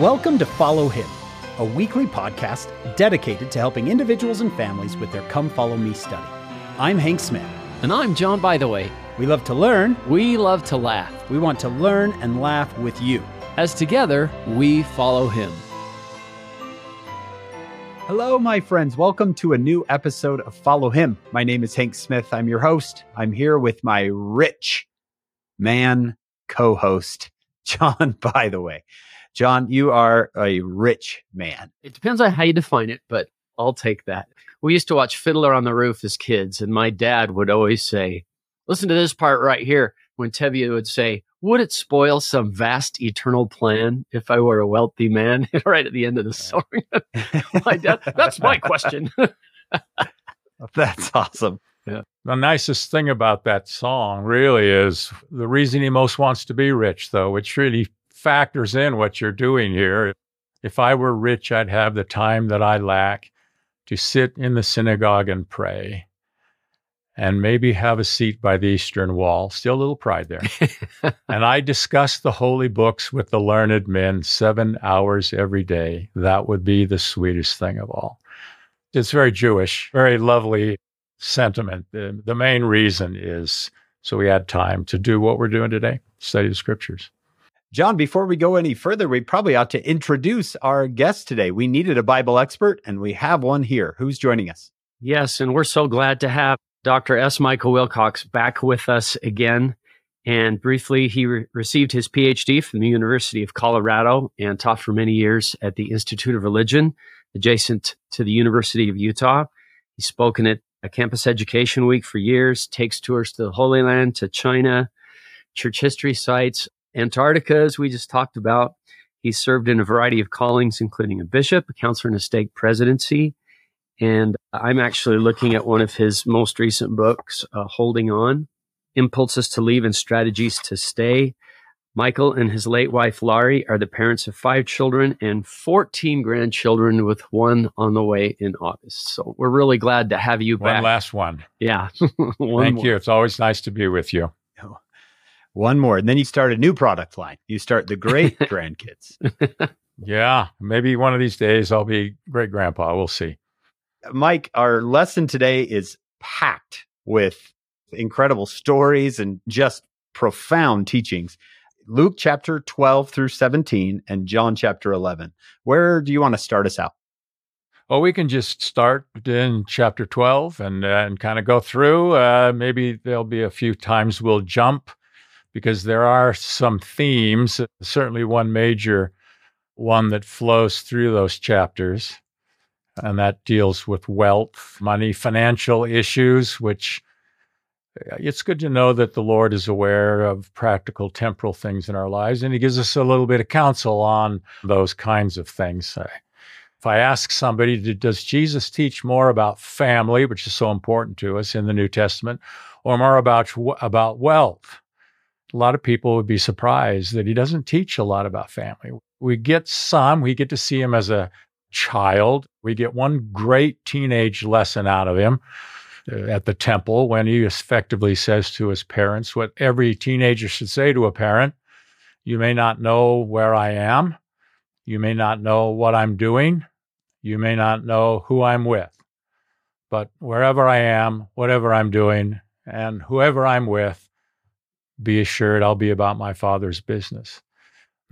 Welcome to Follow Him, a weekly podcast dedicated to helping individuals and families with their Come Follow Me study. I'm Hank Smith. And I'm John Bytheway. We love to learn. We love to laugh. We want to learn and laugh with you. As together, we follow Him. Hello, my friends. Welcome to a new episode of Follow Him. My name is Hank Smith. I'm your host. I'm here with my rich man co-host, John Bytheway. John, you are a rich man. It depends on how you define it, but I'll take that. We used to watch Fiddler on the Roof as kids, and my dad would always say, listen to this part right here, when Tevye would say, would it spoil some vast eternal plan if I were a wealthy man? Right at the end of the song. My dad, that's my question. That's awesome. Yeah. The nicest thing about that song really is the reason he most wants to be rich, though, which really factors in what you're doing here. If I were rich, I'd have the time that I lack to sit in the synagogue and pray and maybe have a seat by the eastern wall. Still a little pride there. And I discuss the holy books with the learned men 7 hours every day. That would be the sweetest thing of all. It's very Jewish, very lovely sentiment. The main reason is so we had time to do what we're doing today, study the scriptures. John, before we go any further, we probably ought to introduce our guest today. We needed a Bible expert, and we have one here. Who's joining us? Yes, and we're so glad to have Dr. S. Michael Wilcox back with us again. And briefly, he received his PhD from the University of Colorado and taught for many years at the Institute of Religion, adjacent to the University of Utah. He's spoken at a Campus Education Week for years, takes tours to the Holy Land, to China, church history sites, Antarctica, as we just talked about. He served in a variety of callings, including a bishop, a counselor in a stake presidency. And I'm actually looking at one of his most recent books, Holding On, Impulses to Leave and Strategies to Stay. Michael and his late wife, Lari, are the parents of 5 children and 14 grandchildren, with 1 on the way in August. So we're really glad to have you back. One last one. Yeah. Thank you. It's always nice to be with you. One more, and then you start a new product line. You start the great-grandkids. Yeah, maybe one of these days I'll be great-grandpa. We'll see. Mike, our lesson today is packed with incredible stories and just profound teachings. Luke chapter 12 through 17 and John chapter 11. Where do you want to start us out? Well, we can just start in chapter 12 and kind of go through. Maybe there'll be a few times we'll jump, because there are some themes, certainly one major one that flows through those chapters, and that deals with wealth, money, financial issues, which it's good to know that the Lord is aware of practical temporal things in our lives, and He gives us a little bit of counsel on those kinds of things. If I ask somebody, does Jesus teach more about family, which is so important to us in the New Testament, or more about wealth? A lot of people would be surprised that He doesn't teach a lot about family. We get some. We get to see Him as a child. We get one great teenage lesson out of Him at the temple when He effectively says to His parents what every teenager should say to a parent: you may not know where I am. You may not know what I'm doing. You may not know who I'm with. But wherever I am, whatever I'm doing, and whoever I'm with, be assured I'll be about my Father's business.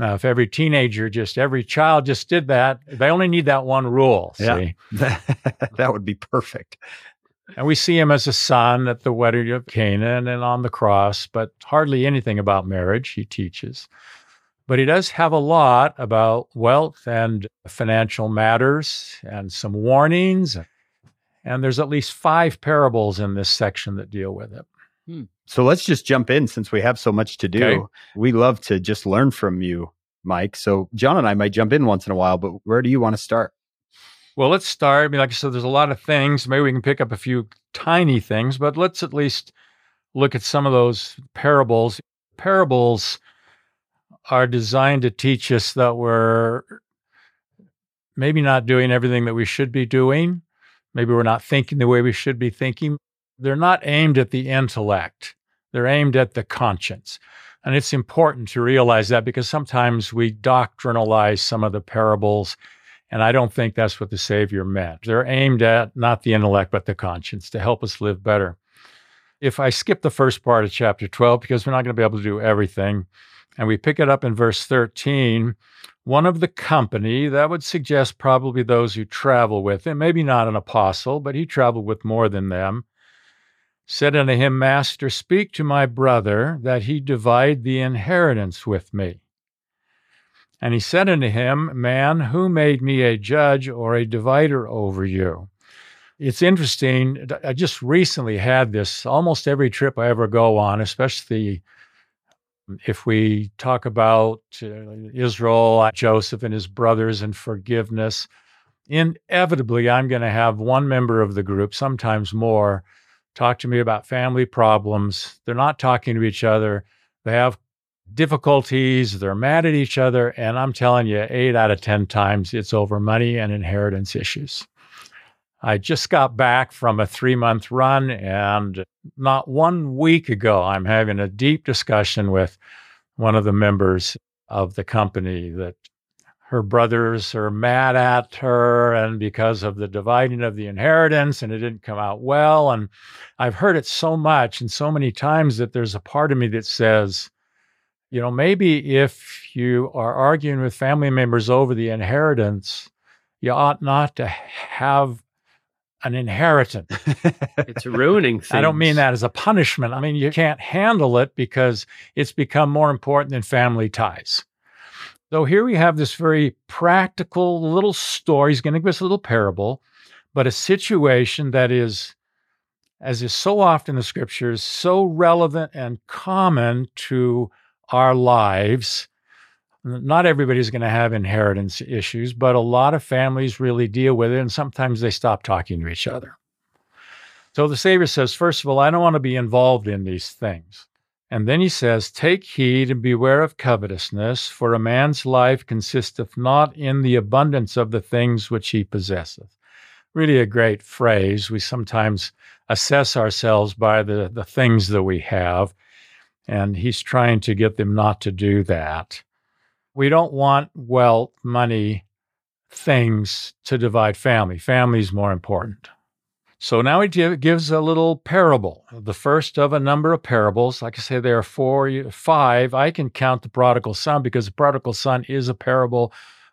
Now, if every teenager, every child just did that, they only need that one rule, see? Yeah. That would be perfect. And we see Him as a son at the wedding of Canaan and on the cross, but hardly anything about marriage He teaches. But He does have a lot about wealth and financial matters and some warnings. And there's at least 5 parables in this section that deal with it. So let's just jump in, since we have so much to do. Okay. We love to just learn from you, Mike. So John and I might jump in once in a while, but where do you want to start? Well, let's start. I mean, like I said, there's a lot of things. Maybe we can pick up a few tiny things, but let's at least look at some of those parables. Parables are designed to teach us that we're maybe not doing everything that we should be doing. Maybe we're not thinking the way we should be thinking. They're not aimed at the intellect. They're aimed at the conscience. And it's important to realize that, because sometimes we doctrinalize some of the parables, and I don't think that's what the Savior meant. They're aimed at not the intellect, but the conscience, to help us live better. If I skip the first part of chapter 12, because we're not going to be able to do everything, and we pick it up in verse 13, one of the company, that would suggest probably those who travel with him, maybe not an apostle, but he traveled with more than them, said unto him, Master, speak to my brother, that he divide the inheritance with me. And he said unto him, Man, who made me a judge or a divider over you? It's interesting, I just recently had this, almost every trip I ever go on, especially if we talk about Israel, Joseph and his brothers and forgiveness, inevitably I'm going to have one member of the group, sometimes more, talk to me about family problems. They're not talking to each other. They have difficulties. They're mad at each other. And I'm telling you, 8 out of 10 times, it's over money and inheritance issues. I just got back from a 3-month run, and not 1 week ago, I'm having a deep discussion with one of the members of the company that her brothers are mad at her, and because of the dividing of the inheritance, and it didn't come out well. And I've heard it so much and so many times that there's a part of me that says, you know, maybe if you are arguing with family members over the inheritance, you ought not to have an inheritance. It's ruining things. I don't mean that as a punishment. I mean, you can't handle it because it's become more important than family ties. So here we have this very practical little story. He's going to give us a little parable, but a situation that is, as is so often in the scriptures, so relevant and common to our lives. Not everybody's going to have inheritance issues, but a lot of families really deal with it, and sometimes they stop talking to each other. So the Savior says, first of all, I don't want to be involved in these things. And then he says, take heed and beware of covetousness, for a man's life consisteth not in the abundance of the things which he possesseth. Really a great phrase. We sometimes assess ourselves by the things that we have, and he's trying to get them not to do that. We don't want wealth, money, things to divide family. Family's more important. So now he gives a little parable, the first of a number of parables. Like I say, there are 4, 5. I can count the prodigal son because the prodigal son is a parable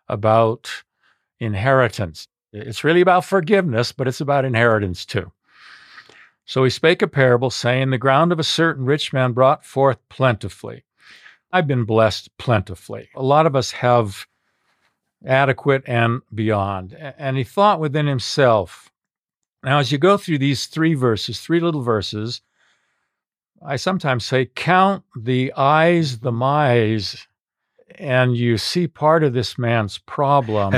about inheritance. It's really about forgiveness, but it's about inheritance too. So he spake a parable, saying, The ground of a certain rich man brought forth plentifully. I've been blessed plentifully. A lot of us have adequate and beyond. And he thought within himself, now, as you go through these 3 verses, 3 little verses, I sometimes say, count the I's, the my's, and you see part of this man's problem.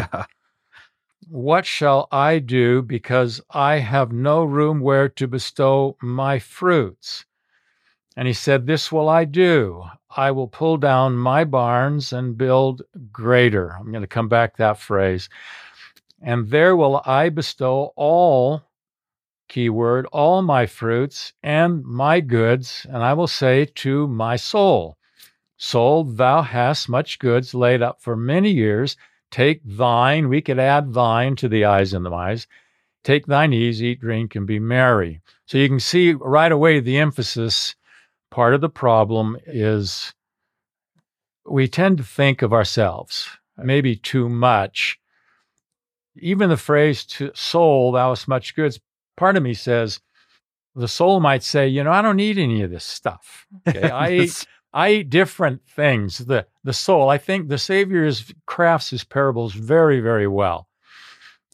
What shall I do because I have no room where to bestow my fruits? And he said, this will I do. I will pull down my barns and build greater. I'm going to come back to that phrase. And there will I bestow all, keyword, all my fruits and my goods, and I will say to my soul, Soul, thou hast much goods laid up for many years. Take thine, we could add thine to the I's and the my's. Take thine ease, eat, drink, and be merry. So you can see right away the emphasis. Part of the problem is we tend to think of ourselves, maybe too much. Even the phrase, to soul, thou hast much goods, part of me says, the soul might say, you know, I don't need any of this stuff. Okay? I eat different things. The soul, I think the Savior crafts his parables very, very well.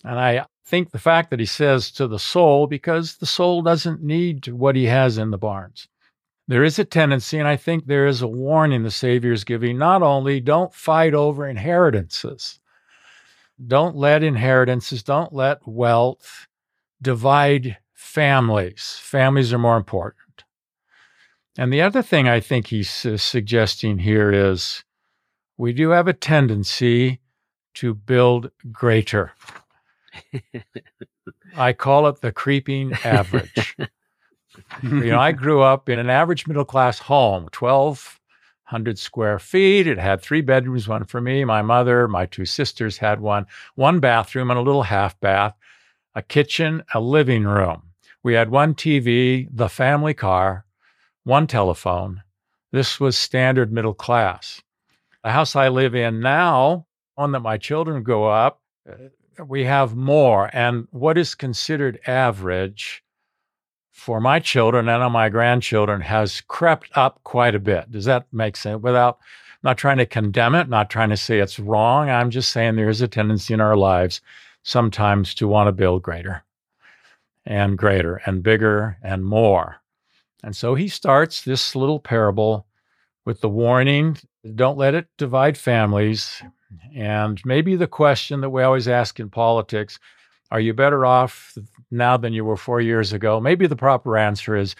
And I think the fact that he says to the soul, because the soul doesn't need what he has in the barns. There is a tendency, and I think there is a warning the Savior is giving, not only don't fight over inheritances, don't let inheritances, don't let wealth divide families. Families are more important. And the other thing I think he's suggesting here is we do have a tendency to build greater. I call it the creeping average. You know, I grew up in an average middle-class home, 12 100 square feet. It had 3 bedrooms, one for me, my mother, my 2 sisters had one bathroom and a little half bath, a kitchen, a living room. We had 1 TV, the family car, 1 telephone. This was standard middle class. The house I live in now, one that my children go up, we have more. And what is considered average for my children and my grandchildren has crept up quite a bit. Does that make sense? Without, not trying to condemn it, not trying to say it's wrong. I'm just saying there is a tendency in our lives sometimes to want to build greater and bigger and more. And so he starts this little parable with the warning, don't let it divide families. And maybe the question that we always ask in politics, are you better off now than you were 4 years ago? Maybe the proper answer is,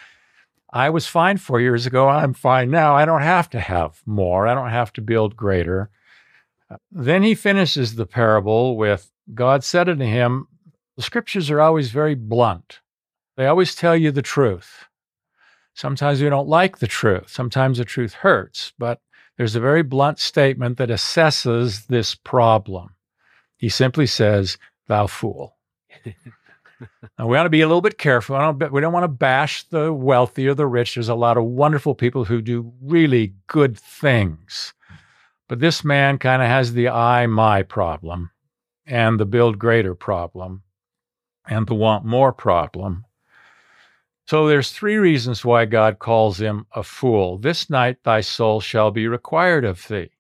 I was fine 4 years ago, I'm fine now. I don't have to have more. I don't have to build greater. Then he finishes the parable with, God said unto him, the scriptures are always very blunt. They always tell you the truth. Sometimes we don't like the truth. Sometimes the truth hurts, but there's a very blunt statement that assesses this problem. He simply says, thou fool. Now, we ought to be a little bit careful. We don't want to bash the wealthy or the rich. There's a lot of wonderful people who do really good things. But this man kind of has the I, my problem, and the build greater problem, and the want more problem. So there's 3 reasons why God calls him a fool. This night thy soul shall be required of thee.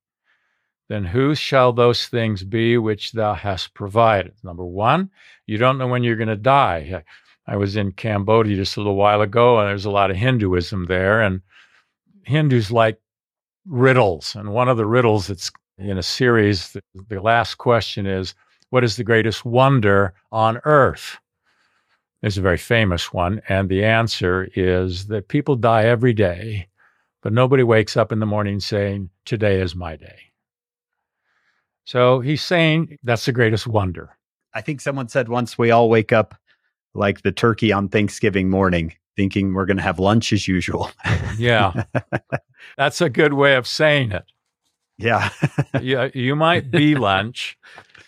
Then whose shall those things be which thou hast provided? Number 1, you don't know when you're going to die. I was in Cambodia just a little while ago, and there's a lot of Hinduism there, and Hindus like riddles. And one of the riddles that's in a series, the last question is, what is the greatest wonder on earth? There's a very famous one, and the answer is that people die every day, but nobody wakes up in the morning saying, today is my day. So he's saying that's the greatest wonder. I think someone said once we all wake up like the turkey on Thanksgiving morning, thinking we're going to have lunch as usual. Yeah, that's a good way of saying it. Yeah. Yeah, you might be lunch.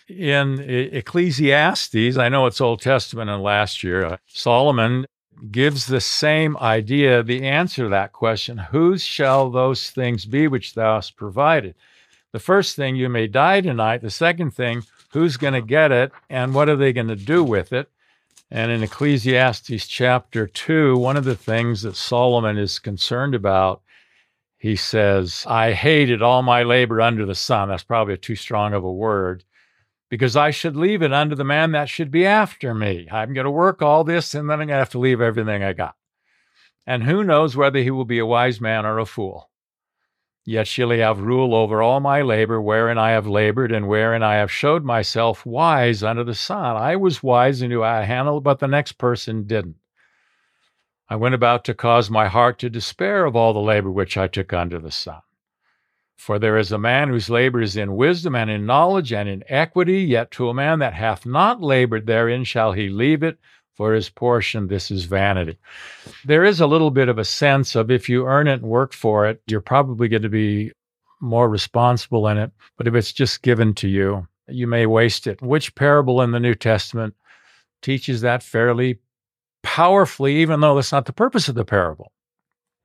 In Ecclesiastes, I know it's Old Testament and last year, Solomon gives the same idea, the answer to that question, whose shall those things be which thou hast provided? The first thing, you may die tonight. The second thing, who's going to get it and what are they going to do with it? And in Ecclesiastes chapter 2, one of the things that Solomon is concerned about, he says, I hated all my labor under the sun. That's probably too strong of a word, because I should leave it unto the man that should be after me. I'm going to work all this and then I'm going to have to leave everything I got. And who knows whether he will be a wise man or a fool? Yet shall he have rule over all my labor, wherein I have labored, and wherein I have showed myself wise under the sun. I was wise and knew how to handle it, but the next person didn't. I went about to cause my heart to despair of all the labor which I took under the sun. For there is a man whose labor is in wisdom, and in knowledge, and in equity, yet to a man that hath not labored therein shall he leave it, for his portion, this is vanity. There is a little bit of a sense of if you earn it and work for it, you're probably going to be more responsible in it. But if it's just given to you, you may waste it. Which parable in the New Testament teaches that fairly powerfully, even though that's not the purpose of the parable?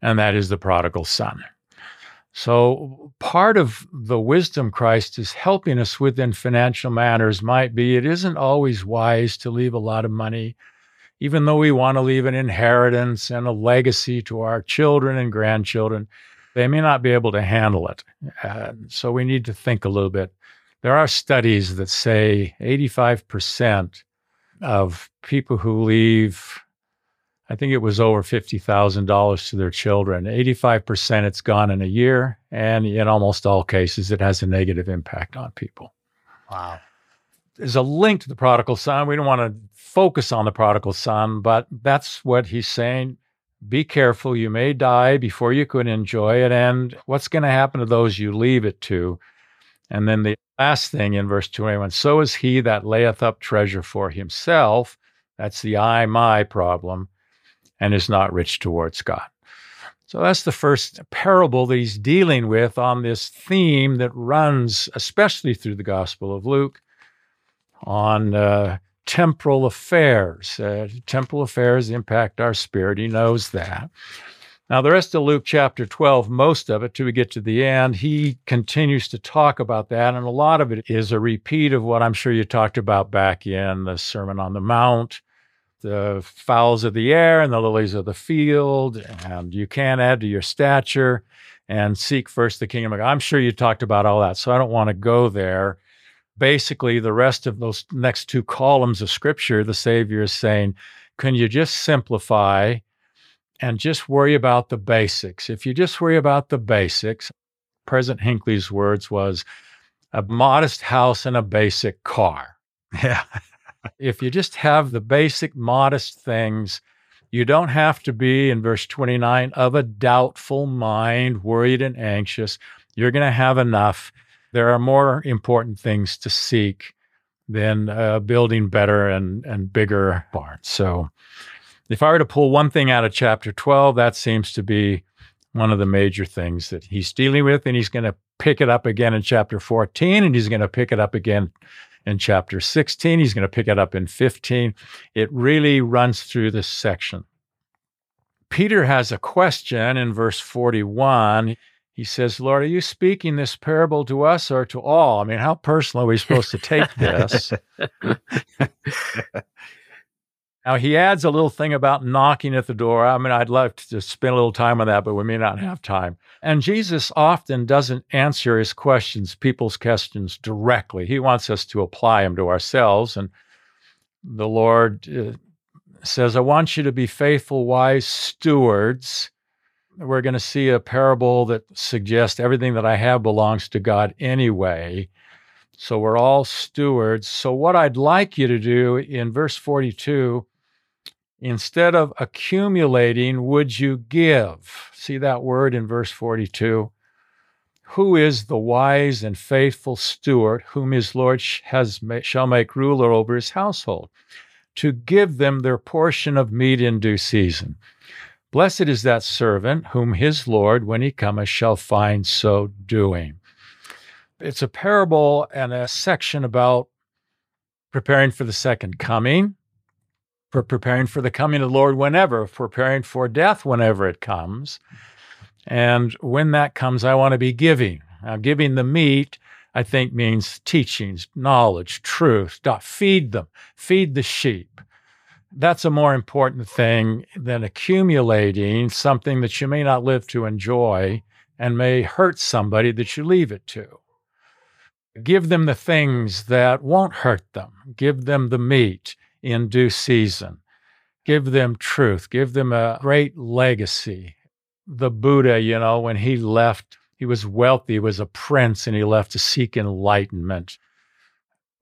And that is the prodigal son. So part of the wisdom Christ is helping us with in financial matters might be, it isn't always wise to leave a lot of money, even though we want to leave an inheritance and a legacy to our children and grandchildren. They may not be able to handle it. So we need to think a little bit. There are studies that say 85% of people who leave, I think it was over $50,000 to their children, 85% it's gone in a year. And in almost all cases, it has a negative impact on people. Wow. There's a link to the prodigal son. We don't want to focus on the prodigal son, but that's what he's saying. Be careful. You may die before you could enjoy it. And what's going to happen to those you leave it to? And then the last thing in verse 21, so is he that layeth up treasure for himself. That's the I, my problem, and is not rich towards God. So that's the first parable that he's dealing with on this theme that runs especially through the Gospel of Luke on temporal affairs. Temporal affairs impact our spirit. He knows that. Now, the rest of Luke chapter 12, most of it, till we get to the end, he continues to talk about that, and a lot of it is a repeat of what I'm sure you talked about back in the Sermon on the Mount, the fowls of the air and the lilies of the field, and you can't add to your stature, and seek first the kingdom of God. I'm sure you talked about all that, so I don't want to go there. Basically, the rest of those next two columns of Scripture, the Savior is saying, can you just simplify and just worry about the basics? If you just worry about the basics, President Hinckley's words was, a modest house and a basic car. Yeah. If you just have the basic modest things, you don't have to be, in verse 29, of a doubtful mind, worried and anxious. You're going to have enough. There are more important things to seek than building better and bigger barns. So if I were to pull one thing out of chapter 12, that seems to be one of the major things that he's dealing with, and he's going to pick it up again in chapter 14, and he's going to pick it up again in chapter 16. He's going to pick it up in 15. It really runs through this section. Peter has a question in verse 41. He says, Lord, are you speaking this parable to us or to all? I mean, how personal are we supposed to take this? Now, he adds a little thing about knocking at the door. I mean, I'd love to just spend a little time on that, but we may not have time. And Jesus often doesn't answer his questions, people's questions directly. He wants us to apply them to ourselves. And the Lord says, I want you to be faithful, wise stewards. We're going to see a parable that suggests everything that I have belongs to God anyway. So we're all stewards. So what I'd like you to do in verse 42, instead of accumulating, would you give? See that word in verse 42? Who is the wise and faithful steward whom his Lord shall make ruler over his household, to give them their portion of meat in due season? Blessed is that servant whom his Lord, when he cometh, shall find so doing. It's a parable and a section about preparing for the second coming, for preparing for the coming of the Lord whenever, preparing for death whenever it comes. And when that comes, I want to be giving. Now, giving the meat, I think, means teachings, knowledge, truth. Feed them. Feed the sheep. That's a more important thing than accumulating something that you may not live to enjoy and may hurt somebody that you leave it to. Give them the things that won't hurt them. Give them the meat in due season. Give them truth. Give them a great legacy. The Buddha, you know, when he left, he was wealthy, he was a prince, and he left to seek enlightenment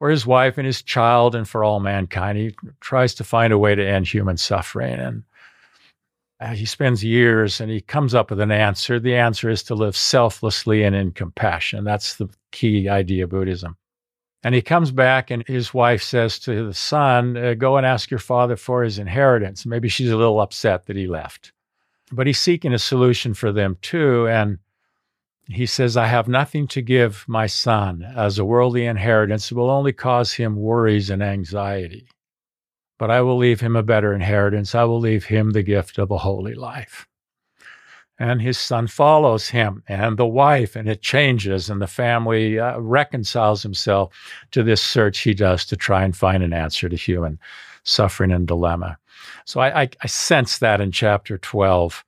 for his wife and his child and for all mankind. He tries to find a way to end human suffering. And he spends years and he comes up with an answer. The answer is to live selflessly and in compassion. That's the key idea of Buddhism. And he comes back and his wife says to the son, go and ask your father for his inheritance. Maybe she's a little upset that he left. But he's seeking a solution for them too. And he says, I have nothing to give my son, as a worldly inheritance will only cause him worries and anxiety. But I will leave him a better inheritance. I will leave him the gift of a holy life. And his son follows him and the wife, and it changes, and the family reconciles himself to this search he does to try and find an answer to human suffering and dilemma. So I sense that in chapter 12,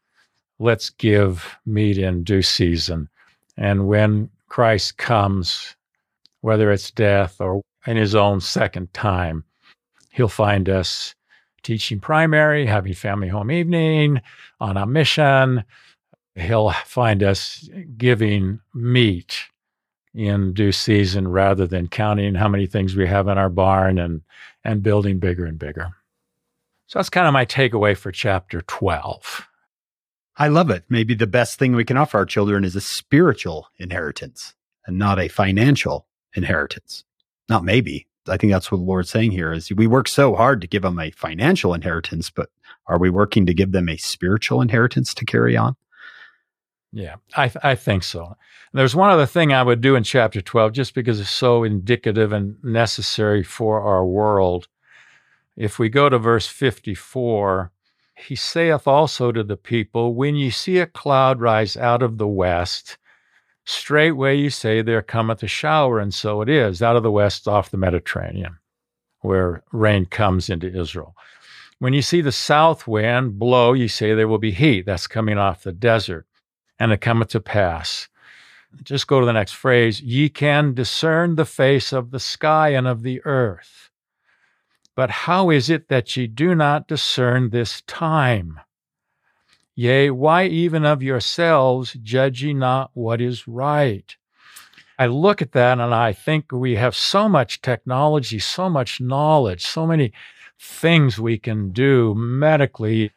let's give meat in due season. And when Christ comes, whether it's death or in his own second time, he'll find us teaching primary, having family home evening, on a mission. He'll find us giving meat in due season rather than counting how many things we have in our barn and building bigger and bigger. So that's kind of my takeaway for chapter 12. I love it. Maybe the best thing we can offer our children is a spiritual inheritance and not a financial inheritance. Not maybe. I think that's what the Lord's saying here is we work so hard to give them a financial inheritance, but are we working to give them a spiritual inheritance to carry on? Yeah, I think so. And there's one other thing I would do in chapter 12, just because it's so indicative and necessary for our world. If we go to verse 54, he saith also to the people, when ye see a cloud rise out of the west, straightway you say, there cometh a shower, and so it is, out of the west off the Mediterranean, where rain comes into Israel. When you see the south wind blow, you say, there will be heat. That's coming off the desert. And it cometh to pass. Just go to the next phrase. Ye can discern the face of the sky and of the earth. But how is it that ye do not discern this time? Yea, why even of yourselves judge ye not what is right? I look at that and I think we have so much technology, so much knowledge, so many things we can do medically.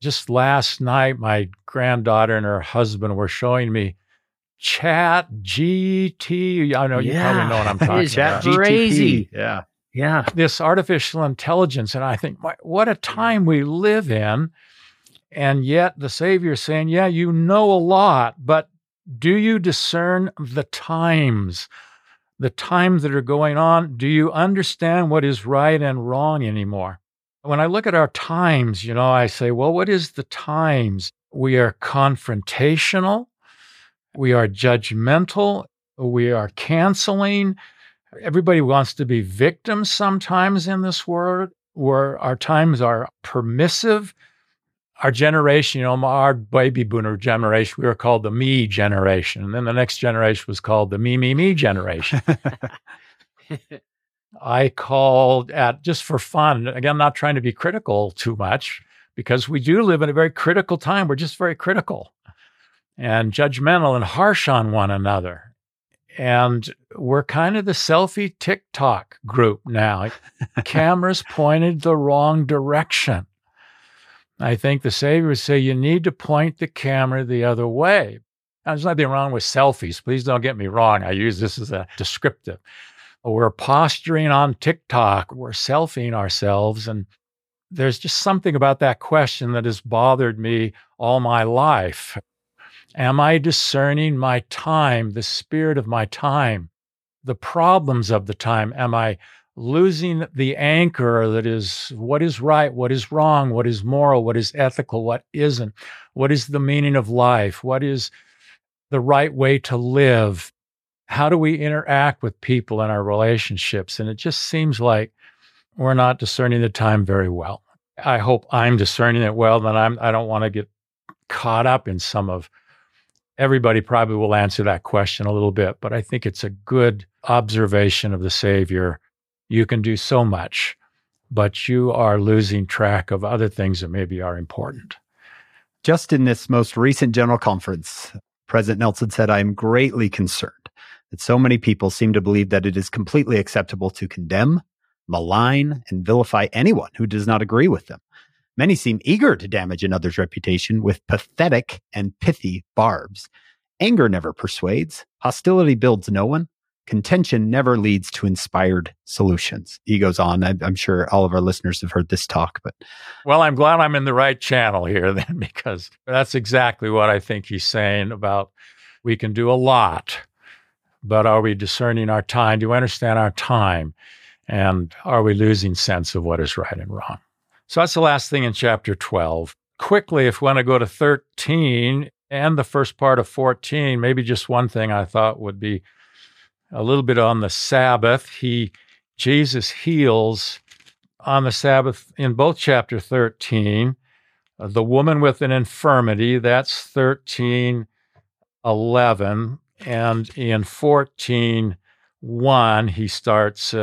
Just last night, my granddaughter and her husband were showing me Chat GT. I know you probably know what I'm talking about. Chat GT. Yeah. Yeah. This artificial intelligence. And I think, what a time we live in. And yet the Savior's saying, yeah, you know a lot, but do you discern the times that are going on? Do you understand what is right and wrong anymore? When I look at our times, you know, I say, well, what is the times? We are confrontational. We are judgmental. We are canceling. Everybody wants to be victims sometimes in this world, where our times are permissive. Our generation, you know, our baby boomer generation, we were called the me generation. And then the next generation was called the me generation. I called at, just for fun, again, I'm not trying to be critical too much, because we do live in a very critical time. We're just very critical and judgmental and harsh on one another. And we're kind of the selfie TikTok group now. Cameras pointed the wrong direction. I think the Savior would say, you need to point the camera the other way. Now, there's nothing wrong with selfies. Please don't get me wrong. I use this as a descriptive. We're posturing on TikTok. We're selfieing ourselves. And there's just something about that question that has bothered me all my life. Am I discerning my time, the spirit of my time, the problems of the time? Am I losing the anchor that is what is right, what is wrong, what is moral, what is ethical, what isn't, what is the meaning of life, what is the right way to live, how do we interact with people in our relationships? And it just seems like we're not discerning the time very well. I hope I'm discerning it well, then I don't want to get caught up in some of, everybody probably will answer that question a little bit, but I think it's a good observation of the Savior. You can do so much, but you are losing track of other things that maybe are important. Just in this most recent general conference, President Nelson said, I am greatly concerned that so many people seem to believe that it is completely acceptable to condemn, malign, and vilify anyone who does not agree with them. Many seem eager to damage another's reputation with pathetic and pithy barbs. Anger never persuades. Hostility builds no one. Contention never leads to inspired solutions. He goes on. I'm sure all of our listeners have heard this talk, but. Well, I'm glad I'm in the right channel here then, because that's exactly what I think he's saying about we can do a lot, but are we discerning our time? Do we understand our time? And are we losing sense of what is right and wrong? So that's the last thing in chapter 12. Quickly, if we want to go to 13 and the first part of 14, maybe just one thing I thought would be a little bit on the Sabbath. Jesus heals on the Sabbath in both chapter 13. The woman with an infirmity, that's 13:11. And in 14:1, he starts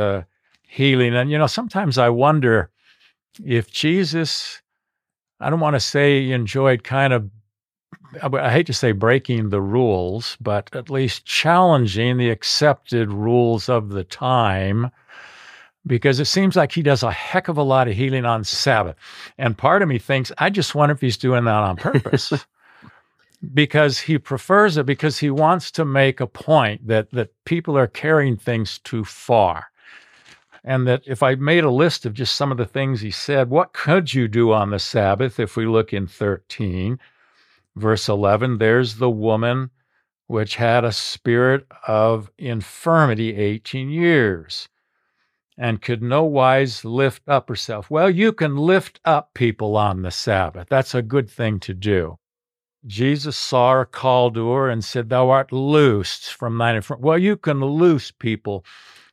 healing. And, you know, sometimes I wonder if Jesus, I don't want to say enjoyed kind of, I hate to say breaking the rules, but at least challenging the accepted rules of the time, because it seems like he does a heck of a lot of healing on Sabbath. And part of me thinks, I just wonder if he's doing that on purpose, because he prefers it, because he wants to make a point that people are carrying things too far. And that if I made a list of just some of the things he said, what could you do on the Sabbath if we look in 13? Verse 11, there's the woman which had a spirit of infirmity 18 years and could no wise lift up herself. Well, you can lift up people on the Sabbath. That's a good thing to do. Jesus saw her, called to her, and said, thou art loosed from thine infirmity. Well, you can loose people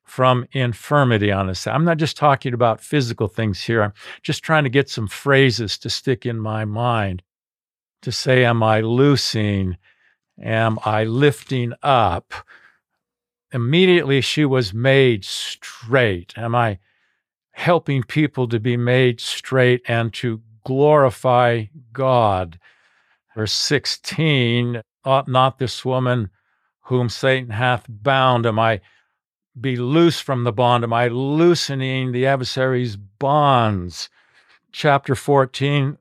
from infirmity on the Sabbath. I'm not just talking about physical things here. I'm just trying to get some phrases to stick in my mind to say, am I loosing? Am I lifting up? Immediately she was made straight. Am I helping people to be made straight and to glorify God? Verse 16, ought not this woman whom Satan hath bound, am I be loose from the bond? Am I loosening the adversary's bonds? Chapter 14,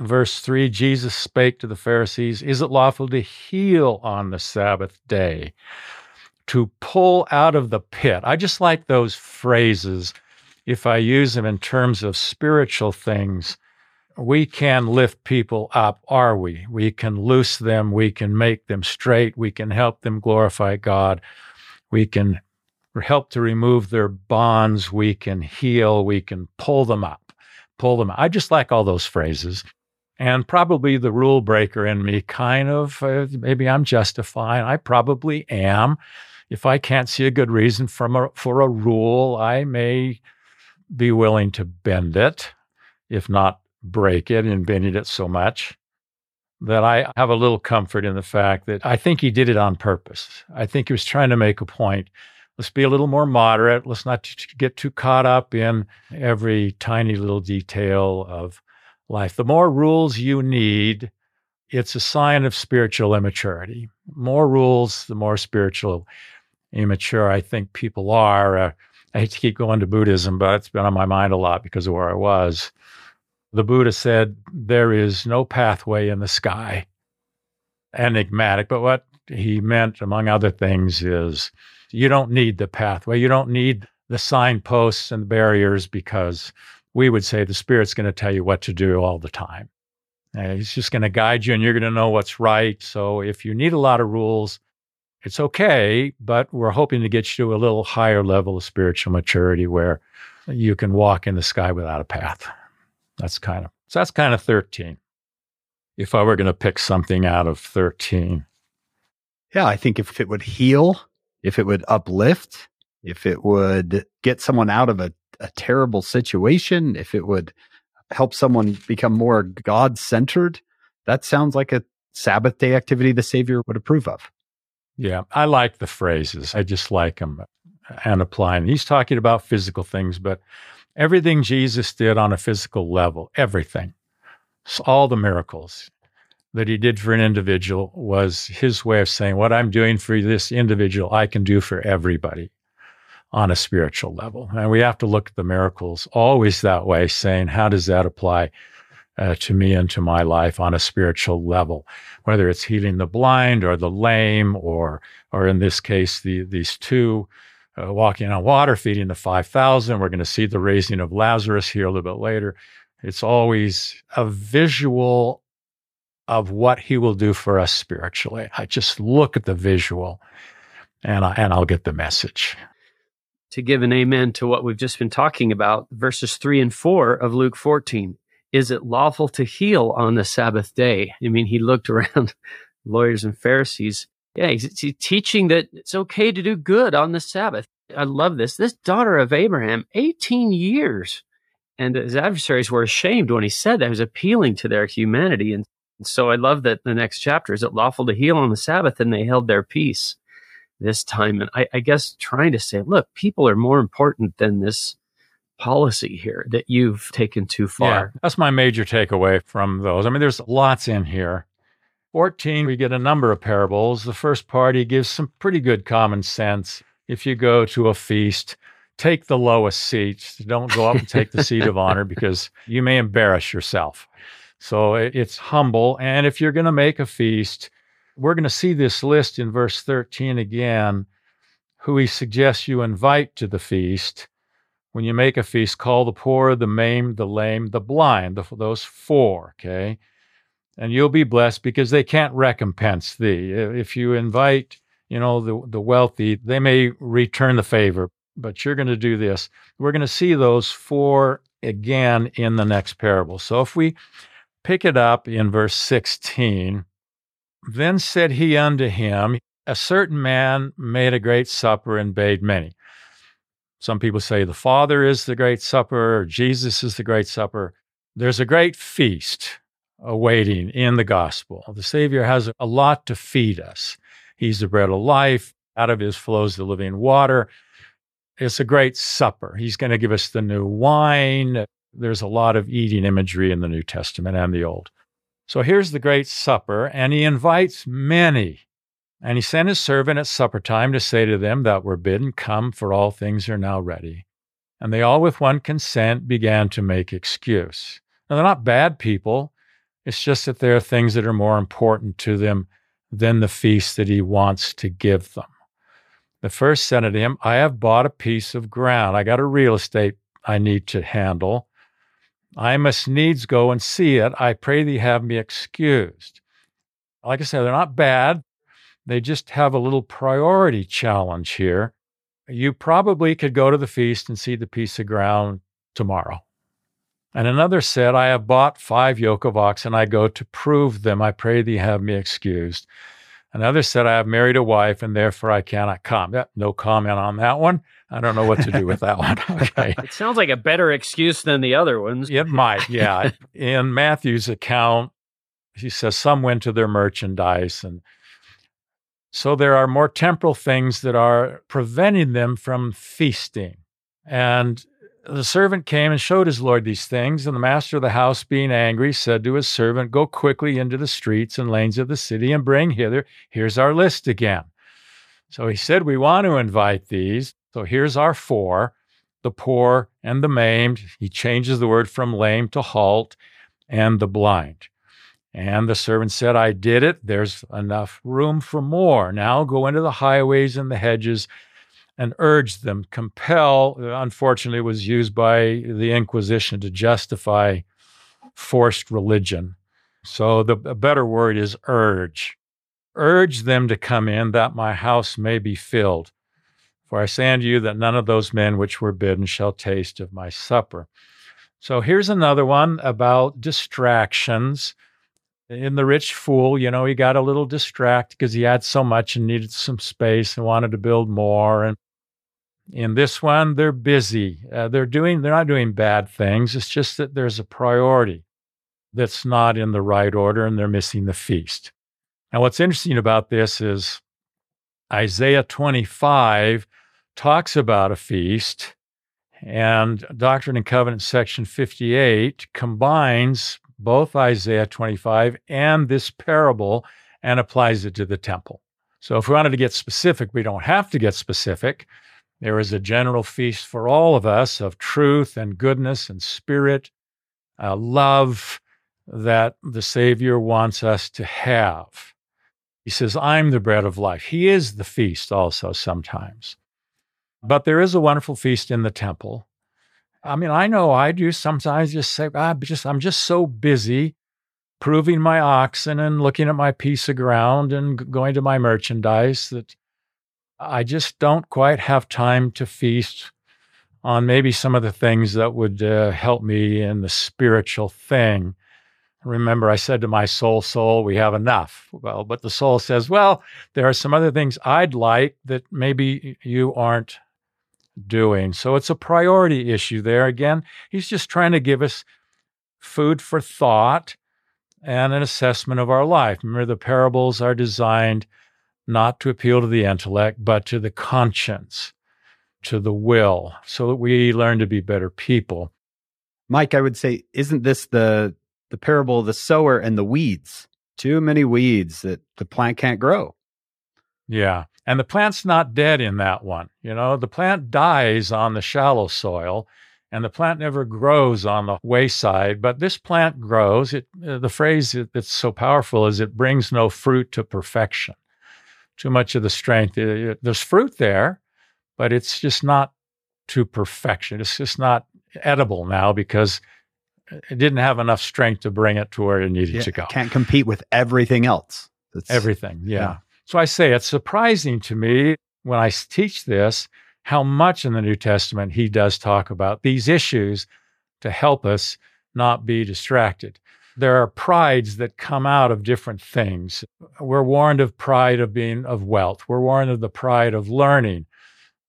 verse 3, Jesus spake to the Pharisees, is it lawful to heal on the Sabbath day? To pull out of the pit. I just like those phrases. If I use them in terms of spiritual things, we can lift people up, are we? We can loose them. We can make them straight. We can help them glorify God. We can help to remove their bonds. We can heal. We can pull them up, pull them out. I just like all those phrases. And probably the rule breaker in me kind of, maybe I'm justifying. I probably am. If I can't see a good reason for a rule, I may be willing to bend it, if not break it, and bending it so much that I have a little comfort in the fact that I think he did it on purpose. I think he was trying to make a point. Let's be a little more moderate. Let's not get too caught up in every tiny little detail of life. The more rules you need, it's a sign of spiritual immaturity. More rules, the more spiritual immature I think people are. I hate to keep going to Buddhism, but it's been on my mind a lot because of where I was. The Buddha said, there is no pathway in the sky. Enigmatic, but what he meant, among other things, is you don't need the pathway. You don't need the signposts and barriers because we would say the Spirit's going to tell you what to do all the time. He's just going to guide you and you're going to know what's right. So if you need a lot of rules, it's okay, but we're hoping to get you to a little higher level of spiritual maturity where you can walk in the sky without a path. That's kind of 13. If I were going to pick something out of 13. Yeah, I think if it would heal, if it would uplift, if it would get someone out of a terrible situation, if it would help someone become more God-centered, that sounds like a Sabbath day activity the Savior would approve of. Yeah, I like the phrases. I just like them and applying. He's talking about physical things, but everything Jesus did on a physical level, everything, all the miracles that he did for an individual was his way of saying, what I'm doing for this individual, I can do for everybody on a spiritual level. And we have to look at the miracles always that way, saying, how does that apply to me and to my life on a spiritual level? Whether it's healing the blind or the lame, or in this case, these two walking on water, feeding the 5,000. We're going to see the raising of Lazarus here a little bit later. It's always a visual of what he will do for us spiritually. I just look at the visual and I'll get the message. To give an amen to what we've just been talking about, verses 3 and 4 of Luke 14. Is it lawful to heal on the Sabbath day? I mean, he looked around lawyers and Pharisees. Yeah, he's teaching that it's okay to do good on the Sabbath. I love this. This daughter of Abraham, 18 years. And his adversaries were ashamed when he said that. He was appealing to their humanity. And so I love that the next chapter, is it lawful to heal on the Sabbath? And they held their peace this time. And I guess trying to say, look, people are more important than this policy here that you've taken too far. Yeah, that's my major takeaway from those. I mean, there's lots in here. 14, we get a number of parables. The first part, he gives some pretty good common sense. If you go to a feast, take the lowest seat. Don't go up and take the seat of honor because you may embarrass yourself. So it's humble. And if you're going to make a feast, we're going to see this list in verse 13 again, who he suggests you invite to the feast. When you make a feast, call the poor, the maimed, the lame, the blind, those four, okay? and you'll be blessed, because they can't recompense thee. If you invite, the wealthy, they may return the favor, but you're going to do this. We're going to see those four again in the next parable. So if we pick it up in verse 16, then said he unto him, a certain man made a great supper and bade many. Some people say the Father is the great supper, or Jesus is the great supper. There's a great feast awaiting in the gospel. The Savior has a lot to feed us. He's the bread of life. Out of his flows the living water. It's a great supper. He's going to give us the new wine. There's a lot of eating imagery in the New Testament and the Old. So here's the great supper, and he invites many. And he sent his servant at supper time to say to them that were bidden, come, for all things are now ready. And they all with one consent began to make excuse. Now, they're not bad people. It's just that there are things that are more important to them than the feast that he wants to give them. The first said unto him, I have bought a piece of ground. I got a real estate I need to handle. I must needs go and see it. I pray thee have me excused. Like I said, they're not bad. They just have a little priority challenge here. You probably could go to the feast and see the piece of ground tomorrow. And another said, I have bought 5 yoke of oxen. I go to prove them. I pray thee have me excused. Another said, I have married a wife, and therefore I cannot come. No comment on that one. I don't know what to do with that one. Okay. It sounds like a better excuse than the other ones. It might, yeah. In Matthew's account, he says, some went to their merchandise. And so there are more temporal things that are preventing them from feasting. And the servant came and showed his Lord these things, and the master of the house, being angry, said to his servant, go quickly into the streets and lanes of the city and bring hither. Here's our list again. So he said, we want to invite these. So here's our 4, the poor and the maimed. He changes the word from lame to halt, and the blind. And the servant said, I did it. There's enough room for more. Now go into the highways and the hedges and urge them. Compel, unfortunately, was used by the Inquisition to justify forced religion. So a better word is urge. Urge them to come in, that my house may be filled. For I say unto you that none of those men which were bidden shall taste of my supper. So here's another one about distractions. In the rich fool, he got a little distracted because he had so much and needed some space and wanted to build more. And in this one, they're busy. They're not doing bad things. It's just that there's a priority that's not in the right order, and they're missing the feast. Now, what's interesting about this is Isaiah 25 talks about a feast, and Doctrine and Covenants section 58 combines both Isaiah 25 and this parable and applies it to the temple. So if we wanted to get specific, we don't have to get specific. There is a general feast for all of us of truth and goodness and spirit, love that the Savior wants us to have. He says, I'm the bread of life. He is the feast also sometimes. But there is a wonderful feast in the temple. I mean, I know I do sometimes just say, I'm just so busy proving my oxen and looking at my piece of ground and going to my merchandise that I just don't quite have time to feast on maybe some of the things that would help me in the spiritual thing. Remember, I said to my soul, soul, we have enough. Well, but the soul says, well, there are some other things I'd like that maybe you aren't doing. So it's a priority issue there. Again, he's just trying to give us food for thought and an assessment of our life. Remember, the parables are designed not to appeal to the intellect, but to the conscience, to the will, so that we learn to be better people. Mike, I would say, isn't this the parable of the sower and the weeds? Too many weeds that the plant can't grow. Yeah. And the plant's not dead in that one. The plant dies on the shallow soil, and the plant never grows on the wayside. But this plant grows. The phrase that's so powerful is it brings no fruit to perfection. Too much of the strength. There's fruit there, but it's just not to perfection. It's just not edible now because it didn't have enough strength to bring it to where it needed to go. Can't compete with everything else. It's, everything, yeah. So I say it's surprising to me when I teach this, how much in the New Testament he does talk about these issues to help us not be distracted. There are prides that come out of different things. We're warned of pride of being of wealth. We're warned of the pride of learning.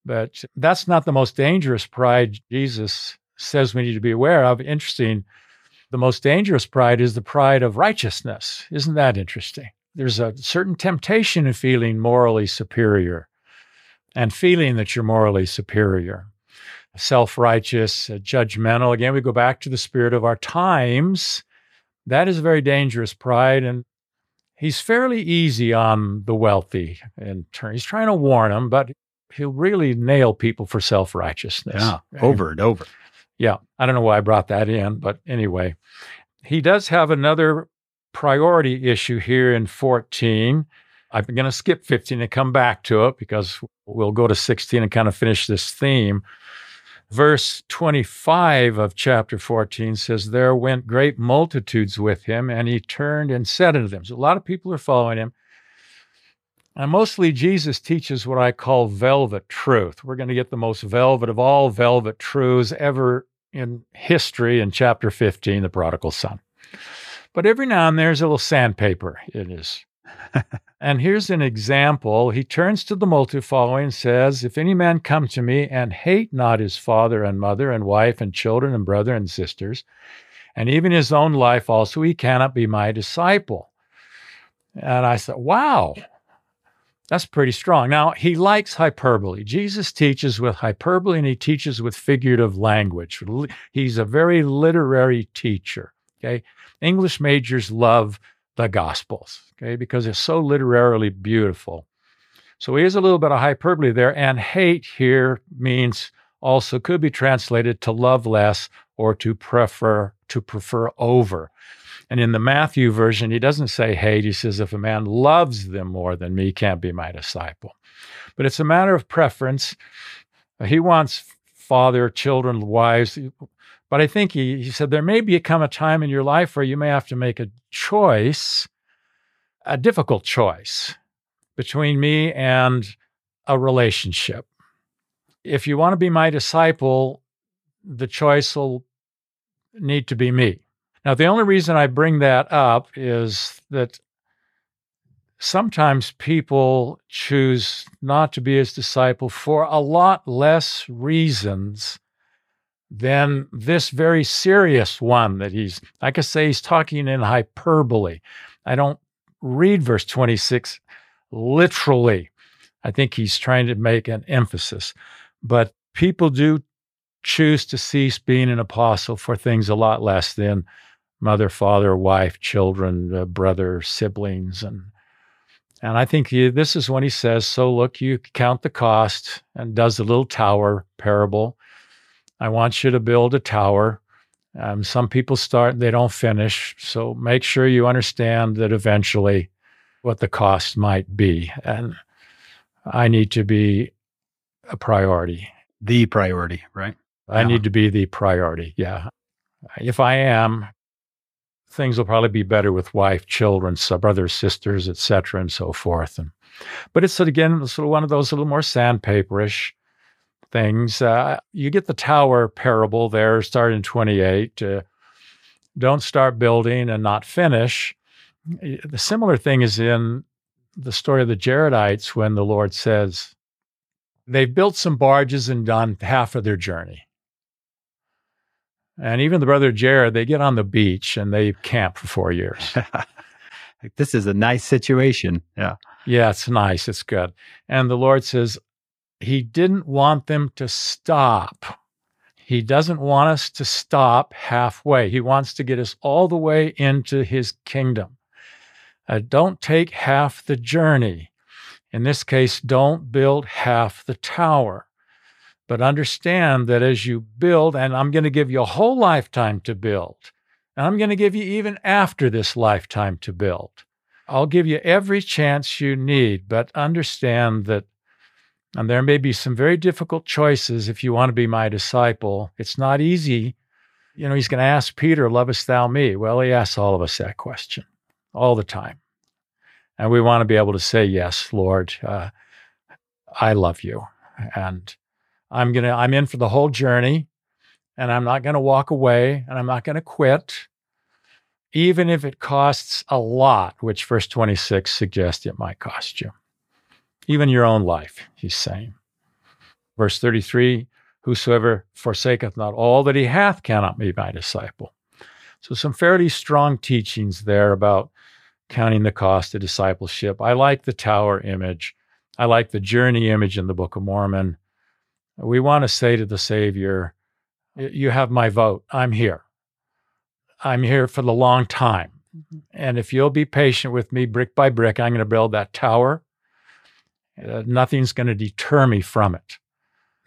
But that's not the most dangerous pride Jesus says we need to be aware of. Interesting, the most dangerous pride is the pride of righteousness. Isn't that interesting? There's a certain temptation in feeling morally superior and feeling that you're morally superior. Self-righteous, judgmental. Again, we go back to the spirit of our times. That is a very dangerous pride, and he's fairly easy on the wealthy. And he's trying to warn them, but he'll really nail people for self-righteousness. Yeah, over and over. Yeah, I don't know why I brought that in, but anyway. He does have another priority issue here in 14. I'm going to skip 15 and come back to it because we'll go to 16 and kind of finish this theme. Verse 25 of chapter 14 says, "There went great multitudes with him, and he turned and said unto them." So a lot of people are following him. And mostly Jesus teaches what I call velvet truth. We're going to get the most velvet of all velvet truths ever in history in chapter 15, the prodigal son. But every now and then there's a little sandpaper in his. And here's an example. He turns to the multitude following and says, "If any man come to me and hate not his father and mother and wife and children and brother and sisters, and even his own life also, he cannot be my disciple." And I thought, wow, that's pretty strong. Now, he likes hyperbole. Jesus teaches with hyperbole and he teaches with figurative language. He's a very literary teacher, okay? English majors love the Gospels, okay, because it's so literarily beautiful. So here's a little bit of hyperbole there, and hate here means also could be translated to love less or to prefer over. And in the Matthew version, he doesn't say hate, he says, "If a man loves them more than me, he can't be my disciple." But it's a matter of preference. He wants father, children, wives, but I think he said, there may become a time in your life where you may have to make a choice, a difficult choice between me and a relationship. If you want to be my disciple, the choice will need to be me. Now, the only reason I bring that up is that sometimes people choose not to be his disciple for a lot less reasons than this very serious one that like I say, he's talking in hyperbole. I don't read verse 26 literally. I think he's trying to make an emphasis. But people do choose to cease being an apostle for things a lot less than mother, father, wife, children, brother, siblings. And I think this is when he says, so look, you count the cost, and does the little tower parable. I want you to build a tower. Some people start and they don't finish. So make sure you understand that eventually what the cost might be. And I need to be a priority. The priority, right? I need to be the priority, yeah. If I am, things will probably be better with wife, children, brothers, sisters, et cetera, and so forth. But it's, again, sort of one of those little more sandpaperish things. You get the tower parable there, starting in 28. Don't start building and not finish. The similar thing is in the story of the Jaredites when the Lord says, they've built some barges and done half of their journey. And even the brother Jared, they get on the beach and they camp for 4 years. Like, this is a nice situation. Yeah. Yeah, it's nice. It's good. And the Lord says, he didn't want them to stop. He doesn't want us to stop halfway. He wants to get us all the way into his kingdom. Don't take half the journey. In this case, don't build half the tower. But understand that as you build, and I'm going to give you a whole lifetime to build, and I'm going to give you even after this lifetime to build. I'll give you every chance you need, but understand that. And there may be some very difficult choices if you want to be my disciple. It's not easy. you know, he's going to ask Peter, lovest thou me? Well, he asks all of us that question all the time. And we want to be able to say, yes, Lord, I love you. And I'm in for the whole journey, and I'm not going to walk away, and I'm not going to quit, even if it costs a lot, which verse 26 suggests it might cost you. Even your own life, he's saying. Verse 33, whosoever forsaketh not all that he hath cannot be my disciple. So some fairly strong teachings there about counting the cost of discipleship. I like the tower image. I like the journey image in the Book of Mormon. We want to say to the Savior, you have my vote. I'm here. I'm here for the long time. And if you'll be patient with me, brick by brick, I'm going to build that tower. Nothing's going to deter me from it.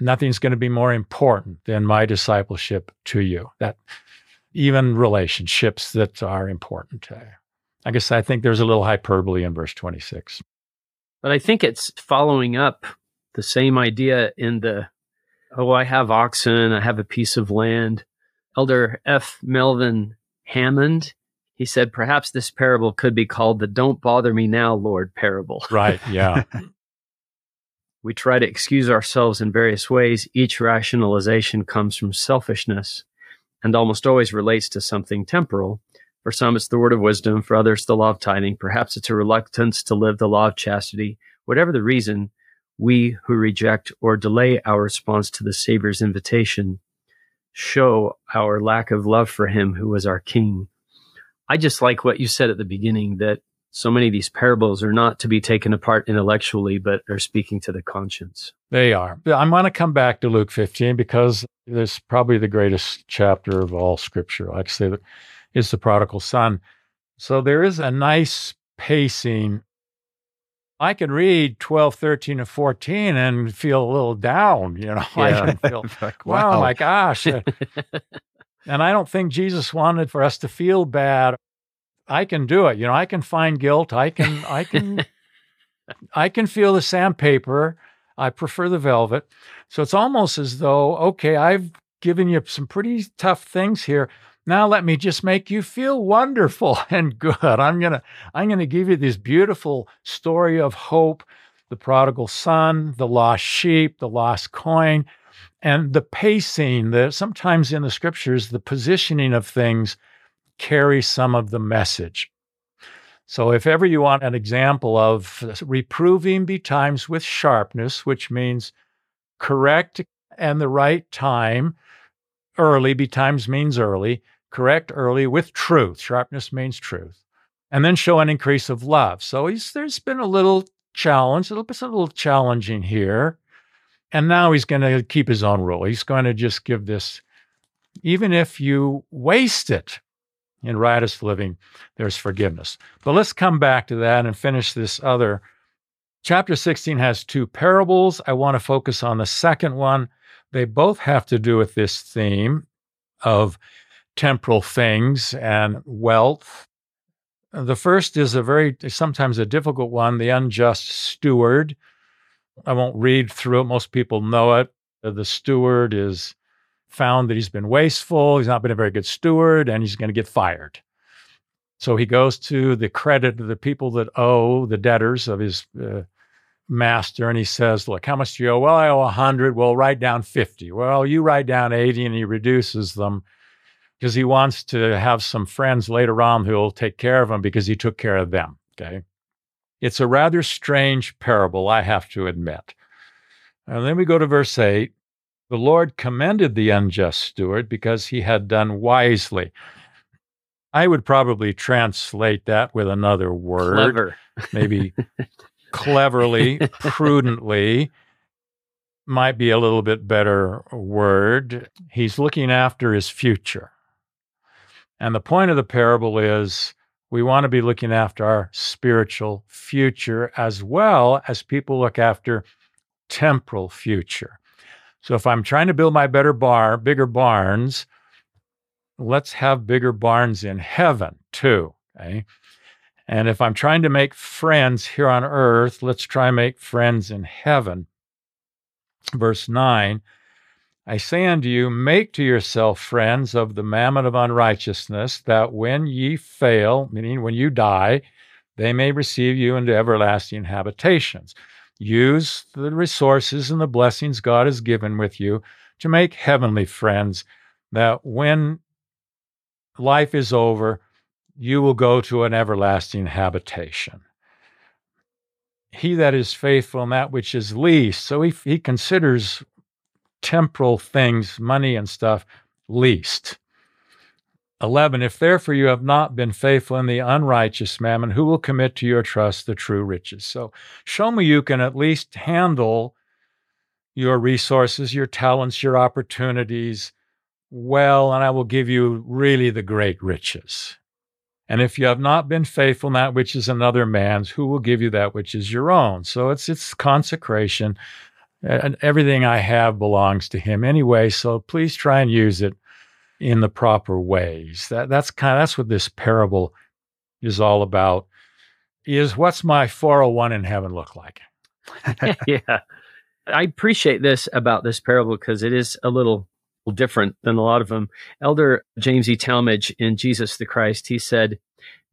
Nothing's going to be more important than my discipleship to you. That even relationships that are important. I guess I think there's a little hyperbole in verse 26. But I think it's following up the same idea in the, oh, I have oxen, I have a piece of land. Elder F. Melvin Hammond, he said, perhaps this parable could be called the Don't Bother Me Now, Lord parable. Right, yeah. We try to excuse ourselves in various ways. Each rationalization comes from selfishness and almost always relates to something temporal. For some, it's the word of wisdom. For others, the law of tithing. Perhaps it's a reluctance to live the law of chastity. Whatever the reason, we who reject or delay our response to the Savior's invitation show our lack of love for him who was our King. I just like what you said at the beginning, that so many of these parables are not to be taken apart intellectually, but are speaking to the conscience. They are. I'm going to come back to Luke 15 because this is probably the greatest chapter of all Scripture. Like I say, it's the prodigal son. So there is a nice pacing. I could read 12, 13, and 14 and feel a little down, you know. Yeah. I can feel, like, wow, my gosh. And I don't think Jesus wanted for us to feel bad. I can do it. You know, I can find guilt. I can feel the sandpaper. I prefer the velvet. So it's almost as though, okay, I've given you some pretty tough things here. Now let me just make you feel wonderful and good. I'm going to give you this beautiful story of hope, the prodigal son, the lost sheep, the lost coin, and the pacing, sometimes in the Scriptures, the positioning of things carry some of the message. So if ever you want an example of reproving betimes with sharpness, which means correct and the right time, early betimes means early, correct early with truth. Sharpness means truth. And then show an increase of love. So there's been a little challenge, a little challenging here. And now he's going to keep his own rule. He's going to just give this, even if you waste it in riotous living, there's forgiveness. But let's come back to that and finish this other. Chapter 16 has two parables. I want to focus on the second one. They both have to do with this theme of temporal things and wealth. The first is sometimes a difficult one, the unjust steward. I won't read through it. Most people know it. The steward is found that he's been wasteful, he's not been a very good steward, and he's going to get fired. So he goes to the credit of the people that owe, the debtors of his master, and he says, look, how much do you owe? Well, I owe 100. Well, write down 50. Well, you write down 80, and he reduces them because he wants to have some friends later on who'll take care of him because he took care of them, okay? It's a rather strange parable, I have to admit. And then we go to verse 8. The Lord commended the unjust steward because he had done wisely. I would probably translate that with another word. Clever. Maybe cleverly, prudently, might be a little bit better word. He's looking after his future. And the point of the parable is we want to be looking after our spiritual future as well as people look after temporal future. So if I'm trying to build my bigger barns, let's have bigger barns in heaven too, okay? And if I'm trying to make friends here on earth, let's try and make friends in heaven. Verse 9, I say unto you, make to yourself friends of the mammon of unrighteousness, that when ye fail, meaning when you die, they may receive you into everlasting habitations. Use the resources and the blessings God has given with you to make heavenly friends, that when life is over, you will go to an everlasting habitation. He that is faithful in that which is least, so he considers temporal things, money and stuff, least. 11, if therefore you have not been faithful in the unrighteous mammon, who will commit to your trust the true riches? So show me you can at least handle your resources, your talents, your opportunities well, and I will give you really the great riches. And if you have not been faithful in that which is another man's, who will give you that which is your own? So it's consecration, and everything I have belongs to him anyway, so please try and use it in the proper ways. That's what this parable is all about, is what's my 401 in heaven look like? Yeah. I appreciate this about this parable because it is a little different than a lot of them. Elder James E. Talmage in Jesus the Christ, he said,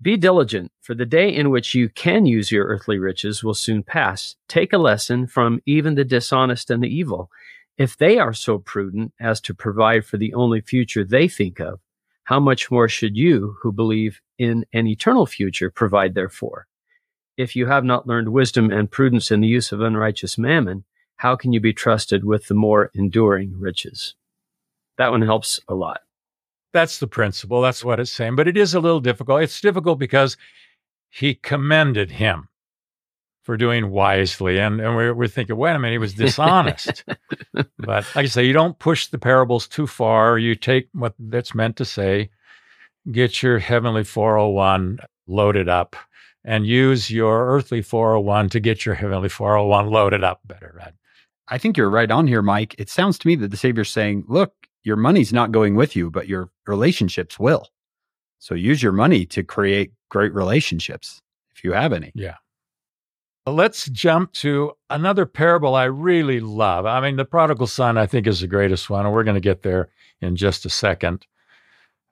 "Be diligent, for the day in which you can use your earthly riches will soon pass. Take a lesson from even the dishonest and the evil. If they are so prudent as to provide for the only future they think of, how much more should you, who believe in an eternal future, provide therefore? If you have not learned wisdom and prudence in the use of unrighteous mammon, how can you be trusted with the more enduring riches?" That one helps a lot. That's the principle. That's what it's saying. But it is a little difficult. It's difficult because he commended him for doing wisely. And we're thinking, wait a minute, he was dishonest. But like I say, you don't push the parables too far. You take what that's meant to say, get your heavenly 401 loaded up, and use your earthly 401 to get your heavenly 401 loaded up better. Right? I think you're right on here, Mike. It sounds to me that the Savior's saying, look, your money's not going with you, but your relationships will. So use your money to create great relationships, if you have any. Yeah. Let's jump to another parable I really love. I mean, the prodigal son, I think, is the greatest one, and we're going to get there in just a second.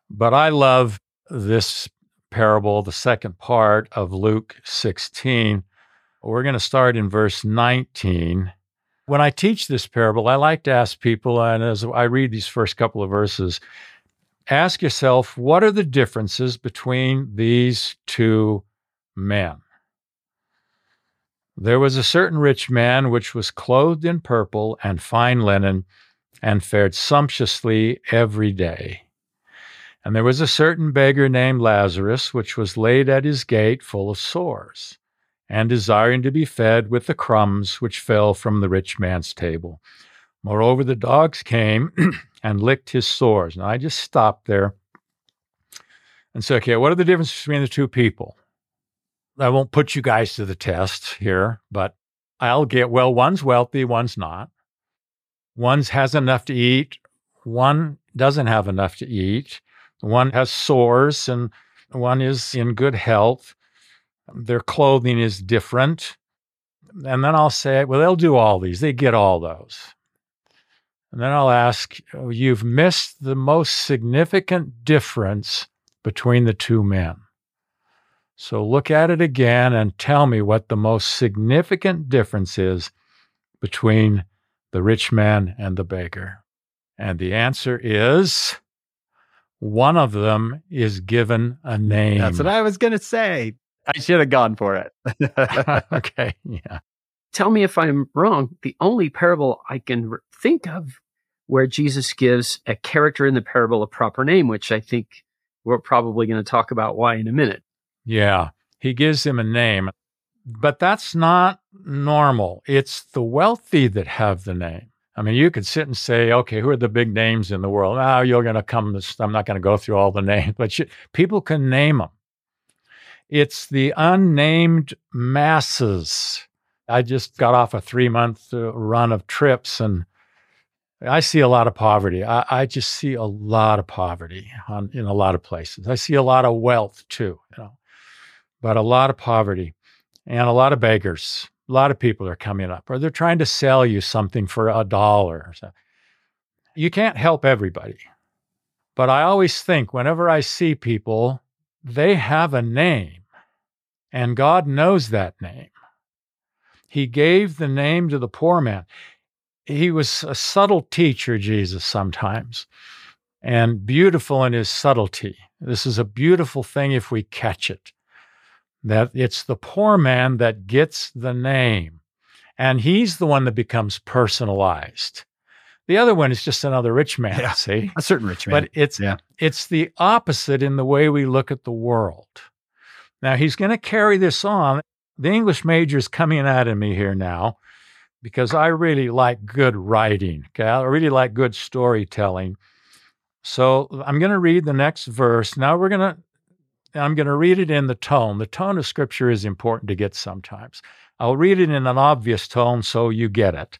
But I love this parable, the second part of Luke 16. We're going to start in verse 19. When I teach this parable, I like to ask people, and as I read these first couple of verses, ask yourself, what are the differences between these two men? There was a certain rich man which was clothed in purple and fine linen and fared sumptuously every day. And there was a certain beggar named Lazarus, which was laid at his gate full of sores and desiring to be fed with the crumbs which fell from the rich man's table. Moreover, the dogs came and licked his sores. Now, I just stopped there and said, okay, what are the differences between the two people? I won't put you guys to the test here, but I'll get, well, one's wealthy, one's not. One has enough to eat, one doesn't have enough to eat. One has sores and one is in good health. Their clothing is different. And then I'll say, well, they'll do all these. They get all those. And then I'll ask, oh, you've missed the most significant difference between the two men. So look at it again and tell me what the most significant difference is between the rich man and the beggar. And the answer is, one of them is given a name. That's what I was going to say. I should have gone for it. Okay, yeah. Tell me if I'm wrong. The only parable I can think of where Jesus gives a character in the parable a proper name, which I think we're probably going to talk about why in a minute. Yeah, he gives him a name, but that's not normal. It's the wealthy that have the name. I mean, you could sit and say, okay, who are the big names in the world? Oh, you're going to come, I'm not going to go through all the names, but people can name them. It's the unnamed masses. I just got off a 3-month run of trips, and I see a lot of poverty. I just see a lot of poverty in a lot of places. I see a lot of wealth too, you know. But a lot of poverty and a lot of beggars. A lot of people are coming up, or they're trying to sell you something for $1. You can't help everybody. But I always think whenever I see people, they have a name, and God knows that name. He gave the name to the poor man. He was a subtle teacher, Jesus, sometimes, and beautiful in his subtlety. This is a beautiful thing if we catch it, that it's the poor man that gets the name, and he's the one that becomes personalized. The other one is just another rich man, yeah, see? A certain rich man. But it's the opposite in the way we look at the world. Now, he's going to carry this on. The English major is coming out of me here now because I really like good writing. Okay? I really like good storytelling. So I'm going to read the next verse. Now I'm going to read it in the tone. The tone of Scripture is important to get sometimes. I'll read it in an obvious tone so you get it.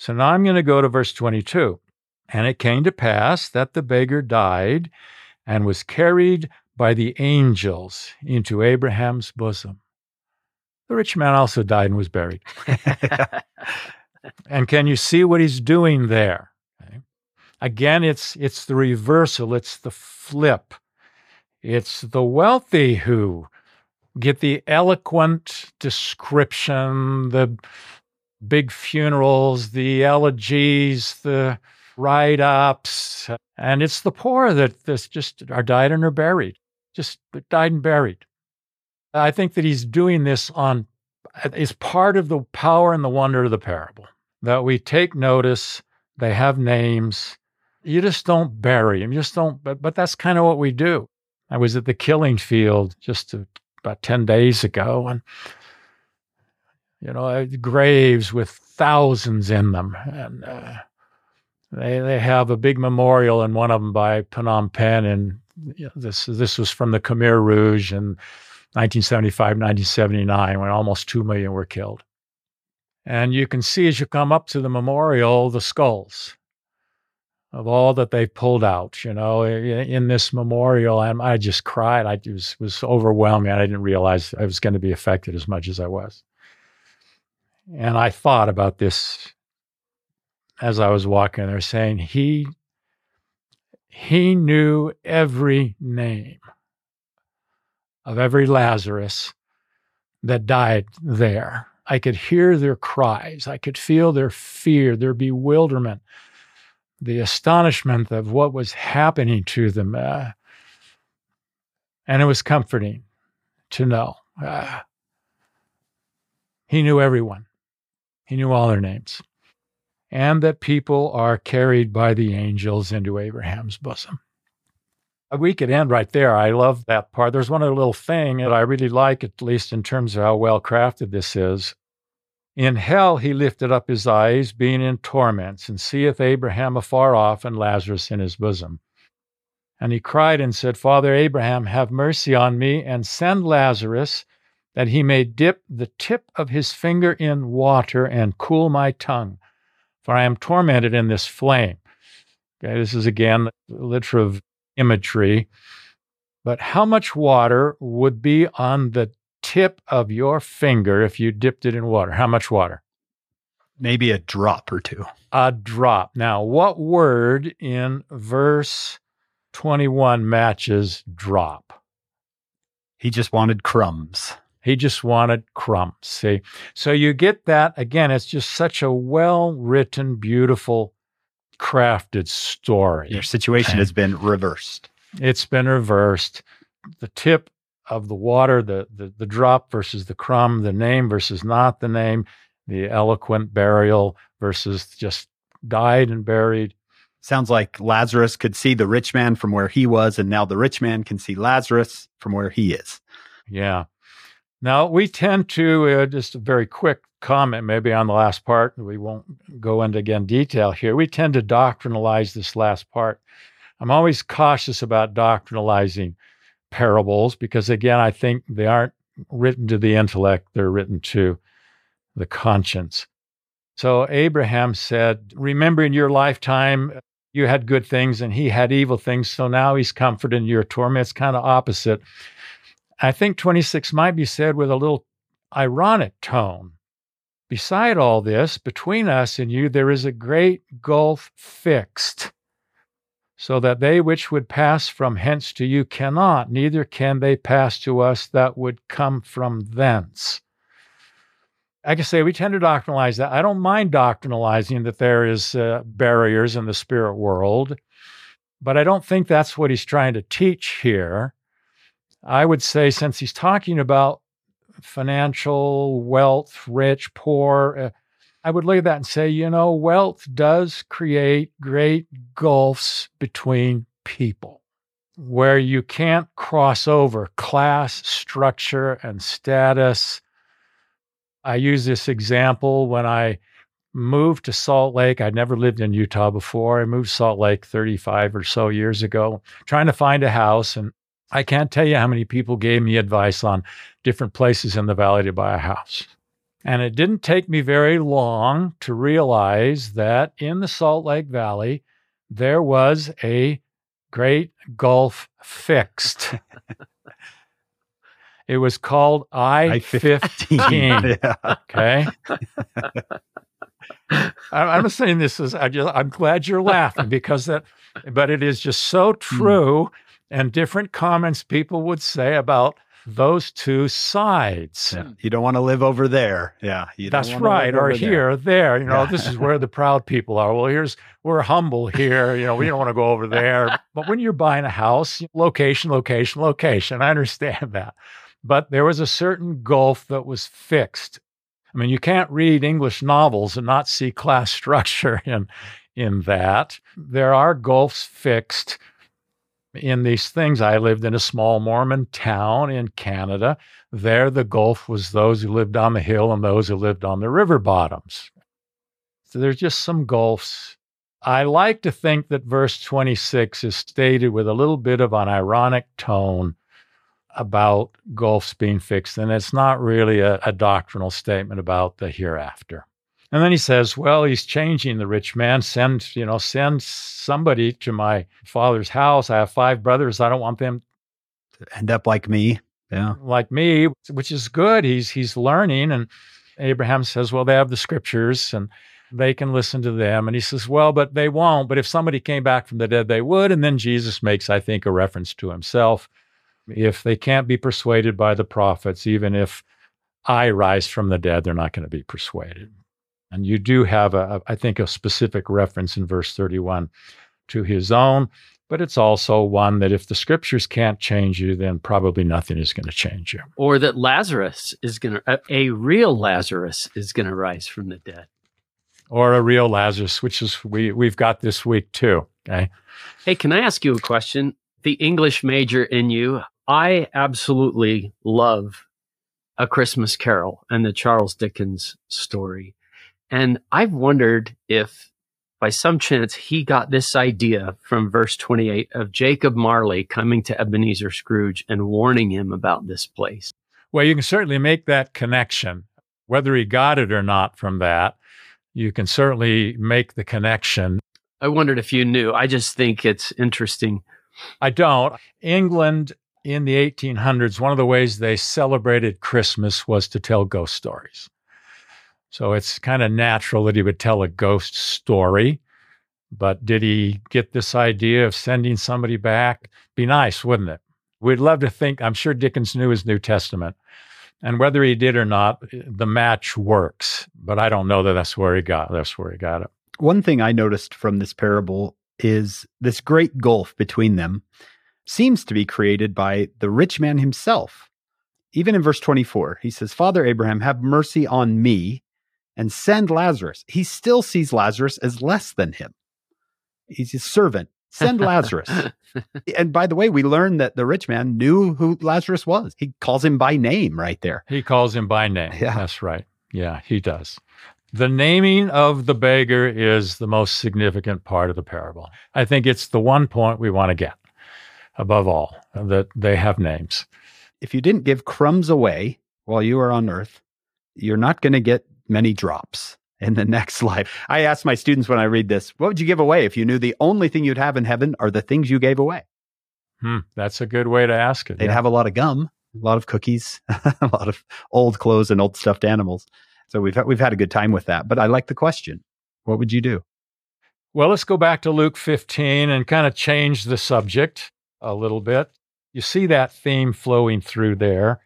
So now I'm going to go to verse 22. And it came to pass that the beggar died and was carried by the angels into Abraham's bosom. The rich man also died and was buried. And can you see what he's doing there? Okay. Again, it's the reversal. It's the flip. It's the wealthy who get the eloquent description, the big funerals, the elegies, the write-ups, and it's the poor that this just are died and are buried, just died and buried. I think that he's doing this is part of the power and the wonder of the parable, that we take notice, they have names, you just don't bury them, but that's kind of what we do. I was at the killing field just about 10 days ago, and you know, graves with thousands in them. And they have a big memorial in one of them by Phnom Penh. And you know, this was from the Khmer Rouge in 1975, 1979, when almost 2 million were killed. And you can see as you come up to the memorial, the skulls of all that they pulled out, you know, in this memorial. And I just cried. It was overwhelming. I didn't realize I was going to be affected as much as I was. And I thought about this as I was walking there, saying, he knew every name of every Lazarus that died there. I could hear their cries. I could feel their fear, their bewilderment, the astonishment of what was happening to them. And it was comforting to know. He knew everyone. He knew all their names, and that people are carried by the angels into Abraham's bosom. We could end right there. I love that part. There's one other little thing that I really like, at least in terms of how well crafted this is. In hell he lifted up his eyes, being in torments, and seeth Abraham afar off and Lazarus in his bosom. And he cried and said, Father Abraham, have mercy on me, and send Lazarus, that he may dip the tip of his finger in water and cool my tongue, for I am tormented in this flame. Okay, this is again literal imagery. But how much water would be on the tip of your finger if you dipped it in water? How much water? Maybe a drop or two. A drop. Now, what word in verse 21 matches drop? He just wanted crumbs. He just wanted crumbs, see? So you get that. Again, it's just such a well-written, beautiful, crafted story. Your situation has been reversed. It's been reversed. The tip of the water, the drop versus the crumb, the name versus not the name, the eloquent burial versus just died and buried. Sounds like Lazarus could see the rich man from where he was, and now the rich man can see Lazarus from where he is. Yeah. Now, we tend to, just a very quick comment maybe on the last part, we won't go into again detail here, we tend to doctrinalize this last part. I'm always cautious about doctrinalizing parables because, again, I think they aren't written to the intellect, they're written to the conscience. So Abraham said, remember in your lifetime, you had good things and he had evil things, so now he's comforted in your torment. It's kind of opposite. I think 26 might be said with a little ironic tone. Beside all this, between us and you, there is a great gulf fixed, so that they which would pass from hence to you cannot, neither can they pass to us that would come from thence. I can say we tend to doctrinalize that. I don't mind doctrinalizing that there is barriers in the spirit world, but I don't think that's what he's trying to teach here. I would say, since he's talking about financial, wealth, rich, poor, I would look at that and say, you know, wealth does create great gulfs between people where you can't cross over class, structure, and status. I use this example when I moved to Salt Lake. I'd never lived in Utah before. I moved to Salt Lake 35 or so years ago, trying to find a house. And I can't tell you how many people gave me advice on different places in the valley to buy a house. And it didn't take me very long to realize that in the Salt Lake Valley, there was a great gulf fixed. It was called I-15. Yeah. Okay. I'm not saying this is, I'm glad you're laughing because that, but it is just so true. And different comments people would say about those two sides. Yeah. You don't want to live over there. Yeah. That's right. Or here, there. You know, this is where the proud people are. Well, we're humble here. You know, we don't want to go over there. But when you're buying a house, location, location, location. I understand that. But there was a certain gulf that was fixed. I mean, you can't read English novels and not see class structure in that. There are gulfs fixed in these things. I lived in a small Mormon town in Canada. There, the gulf was those who lived on the hill and those who lived on the river bottoms. So there's just some gulfs. I like to think that verse 26 is stated with a little bit of an ironic tone about gulfs being fixed, and it's not really a doctrinal statement about the hereafter. And then he says, well, he's changing the rich man. Send somebody to my father's house. I have 5 brothers. I don't want them to end up like me. Yeah. Like me, which is good. He's learning. And Abraham says, well, they have the scriptures and they can listen to them. And he says, well, but they won't. But if somebody came back from the dead, they would. And then Jesus makes, I think, a reference to himself. If they can't be persuaded by the prophets, even if I rise from the dead, they're not going to be persuaded. And you do have, I think, a specific reference in verse 31 to his own, but it's also one that if the scriptures can't change you, then probably nothing is going to change you. Or that Lazarus is going to, a real Lazarus is going to rise from the dead. Or a real Lazarus, which is we've got this week too, okay? Hey, can I ask you a question? The English major in you, I absolutely love A Christmas Carol and the Charles Dickens story. And I've wondered if, by some chance, he got this idea from verse 28 of Jacob Marley coming to Ebenezer Scrooge and warning him about this place. Well, you can certainly make that connection. Whether he got it or not from that, you can certainly make the connection. I wondered if you knew. I just think it's interesting. I don't. England in the 1800s, one of the ways they celebrated Christmas was to tell ghost stories. So it's kind of natural that he would tell a ghost story, but did he get this idea of sending somebody back? Be nice, wouldn't it? We'd love to think, I'm sure Dickens knew his New Testament, and whether he did or not, the match works, but I don't know that that's where he got it. One thing I noticed from this parable is this great gulf between them seems to be created by the rich man himself. Even in verse 24, he says, Father Abraham, have mercy on me, and send Lazarus. He still sees Lazarus as less than him. He's his servant. Send Lazarus. And by the way, we learned that the rich man knew who Lazarus was. He calls him by name right there. He calls him by name. Yeah. That's right. Yeah, he does. The naming of the beggar is the most significant part of the parable. I think it's the one point we want to get above all, that they have names. If you didn't give crumbs away while you are on earth, you're not going to get many drops in the next life. I ask my students when I read this, what would you give away if you knew the only thing you'd have in heaven are the things you gave away? That's a good way to ask it. They'd have a lot of gum, a lot of cookies, a lot of old clothes and old stuffed animals. So we've had a good time with that. But I like the question. What would you do? Well, let's go back to Luke 15 and kind of change the subject a little bit. You see that theme flowing through there.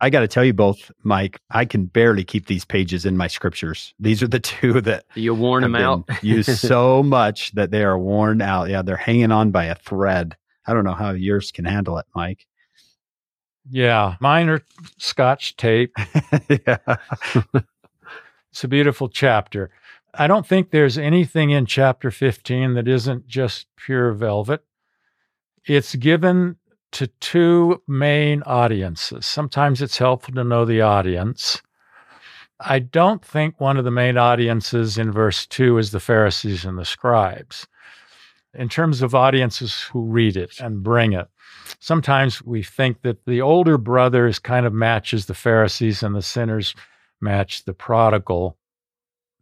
I got to tell you both, Mike, I can barely keep these pages in my scriptures. These are the two that you worn them out. Used so much that they are worn out. Yeah, they're hanging on by a thread. I don't know how yours can handle it, Mike. Yeah, mine are Scotch tape. Yeah, it's a beautiful chapter. I don't think there's anything in chapter 15 that isn't just pure velvet. It's given to two main audiences. Sometimes it's helpful to know the audience. I don't think one of the main audiences in verse 2 is the Pharisees and the scribes. In terms of audiences who read it and bring it, sometimes we think that the older brother kind of matches the Pharisees and the sinners match the prodigal.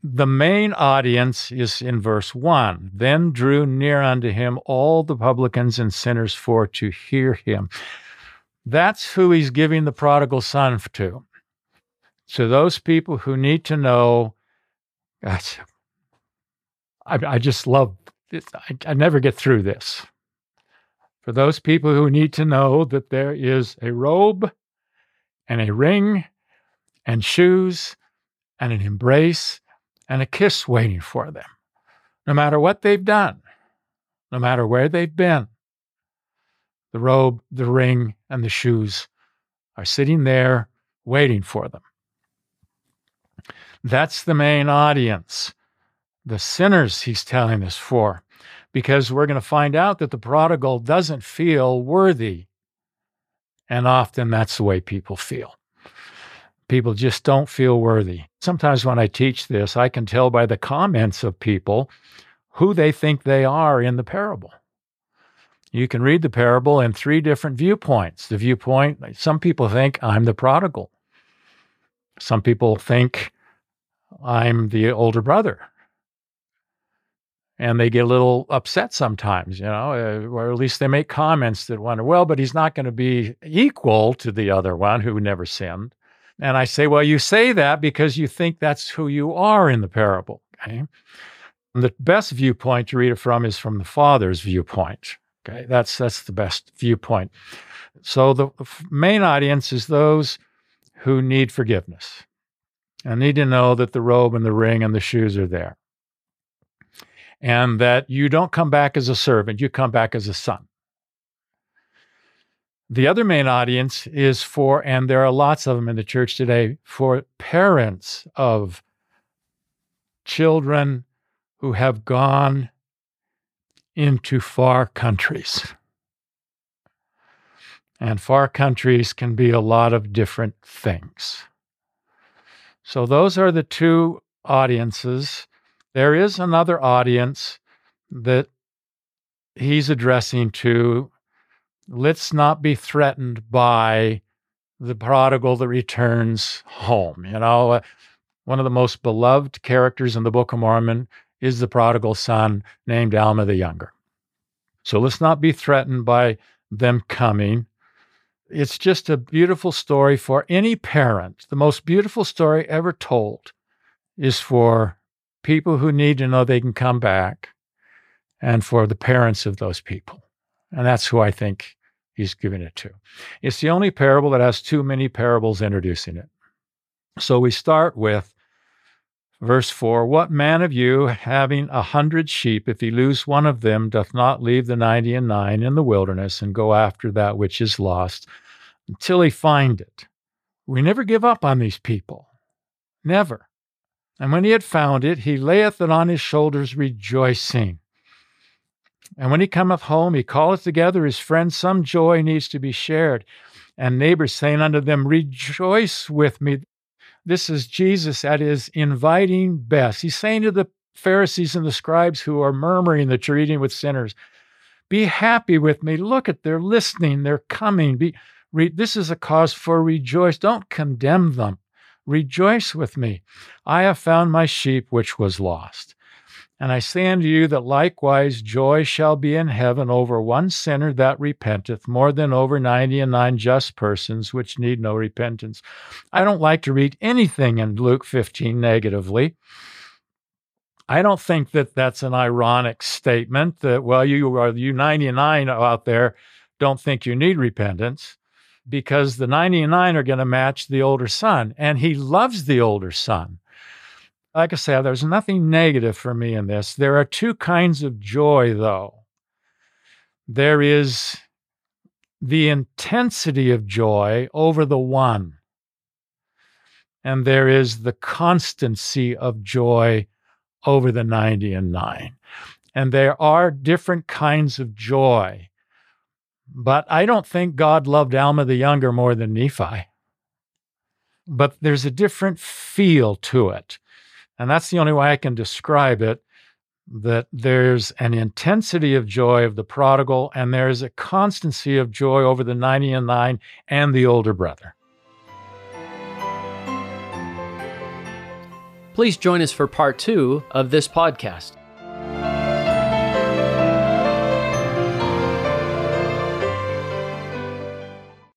The main audience is in verse 1. Then drew near unto him all the publicans and sinners for to hear him. That's who he's giving the prodigal son to. So those people who need to know, gosh, I just love this. I never get through this. For those people who need to know that there is a robe and a ring and shoes and an embrace and a kiss waiting for them, no matter what they've done, no matter where they've been. The robe, the ring, and the shoes are sitting there waiting for them. That's the main audience, the sinners he's telling this for, because we're going to find out that the prodigal doesn't feel worthy. And often that's the way people feel. People just don't feel worthy. Sometimes when I teach this, I can tell by the comments of people who they think they are in the parable. You can read the parable in three different viewpoints. The viewpoint, some people think I'm the prodigal. Some people think I'm the older brother. And they get a little upset sometimes, you know, or at least they make comments that wonder, well, but he's not going to be equal to the other one who never sinned. And I say, well, you say that because you think that's who you are in the parable. Okay? And the best viewpoint to read it from is from the father's viewpoint. Okay, that's the best viewpoint. So the main audience is those who need forgiveness and need to know that the robe and the ring and the shoes are there. And that you don't come back as a servant, you come back as a son. The other main audience is for, and there are lots of them in the church today, for parents of children who have gone into far countries. And far countries can be a lot of different things. So those are the two audiences. There is another audience that he's addressing to. Let's not be threatened by the prodigal that returns home. You know, one of the most beloved characters in the Book of Mormon is the prodigal son named Alma the Younger. So let's not be threatened by them coming. It's just a beautiful story for any parent. The most beautiful story ever told is for people who need to know they can come back and for the parents of those people. And that's who I think he's giving it to. It's the only parable that has too many parables introducing it. So we start with verse 4. What man of you, having 100 sheep, if he lose one of them, doth not leave the 99 in the wilderness and go after that which is lost until he find it? We never give up on these people. Never. And when he had found it, he layeth it on his shoulders, rejoicing. And when he cometh home, he calleth together his friends. Some joy needs to be shared. And neighbors, saying unto them, rejoice with me. This is Jesus at his inviting best. He's saying to the Pharisees and the scribes who are murmuring that you're eating with sinners, be happy with me. Look at, they're listening. They're coming. This is a cause for rejoice. Don't condemn them. Rejoice with me. I have found my sheep which was lost. And I say unto you that likewise joy shall be in heaven over one sinner that repenteth, more than over 99 just persons which need no repentance. I don't like to read anything in Luke 15 negatively. I don't think that that's an ironic statement that, well, you 99 out there don't think you need repentance, because the 99 are going to match the older son, and he loves the older son. Like I said, there's nothing negative for me in this. There are two kinds of joy, though. There is the intensity of joy over the one, and there is the constancy of joy over the 99. And there are different kinds of joy. But I don't think God loved Alma the Younger more than Nephi. But there's a different feel to it. And that's the only way I can describe it, that there's an intensity of joy of the prodigal, and there's a constancy of joy over the 99 and the older brother. Please join us for part 2 of this podcast.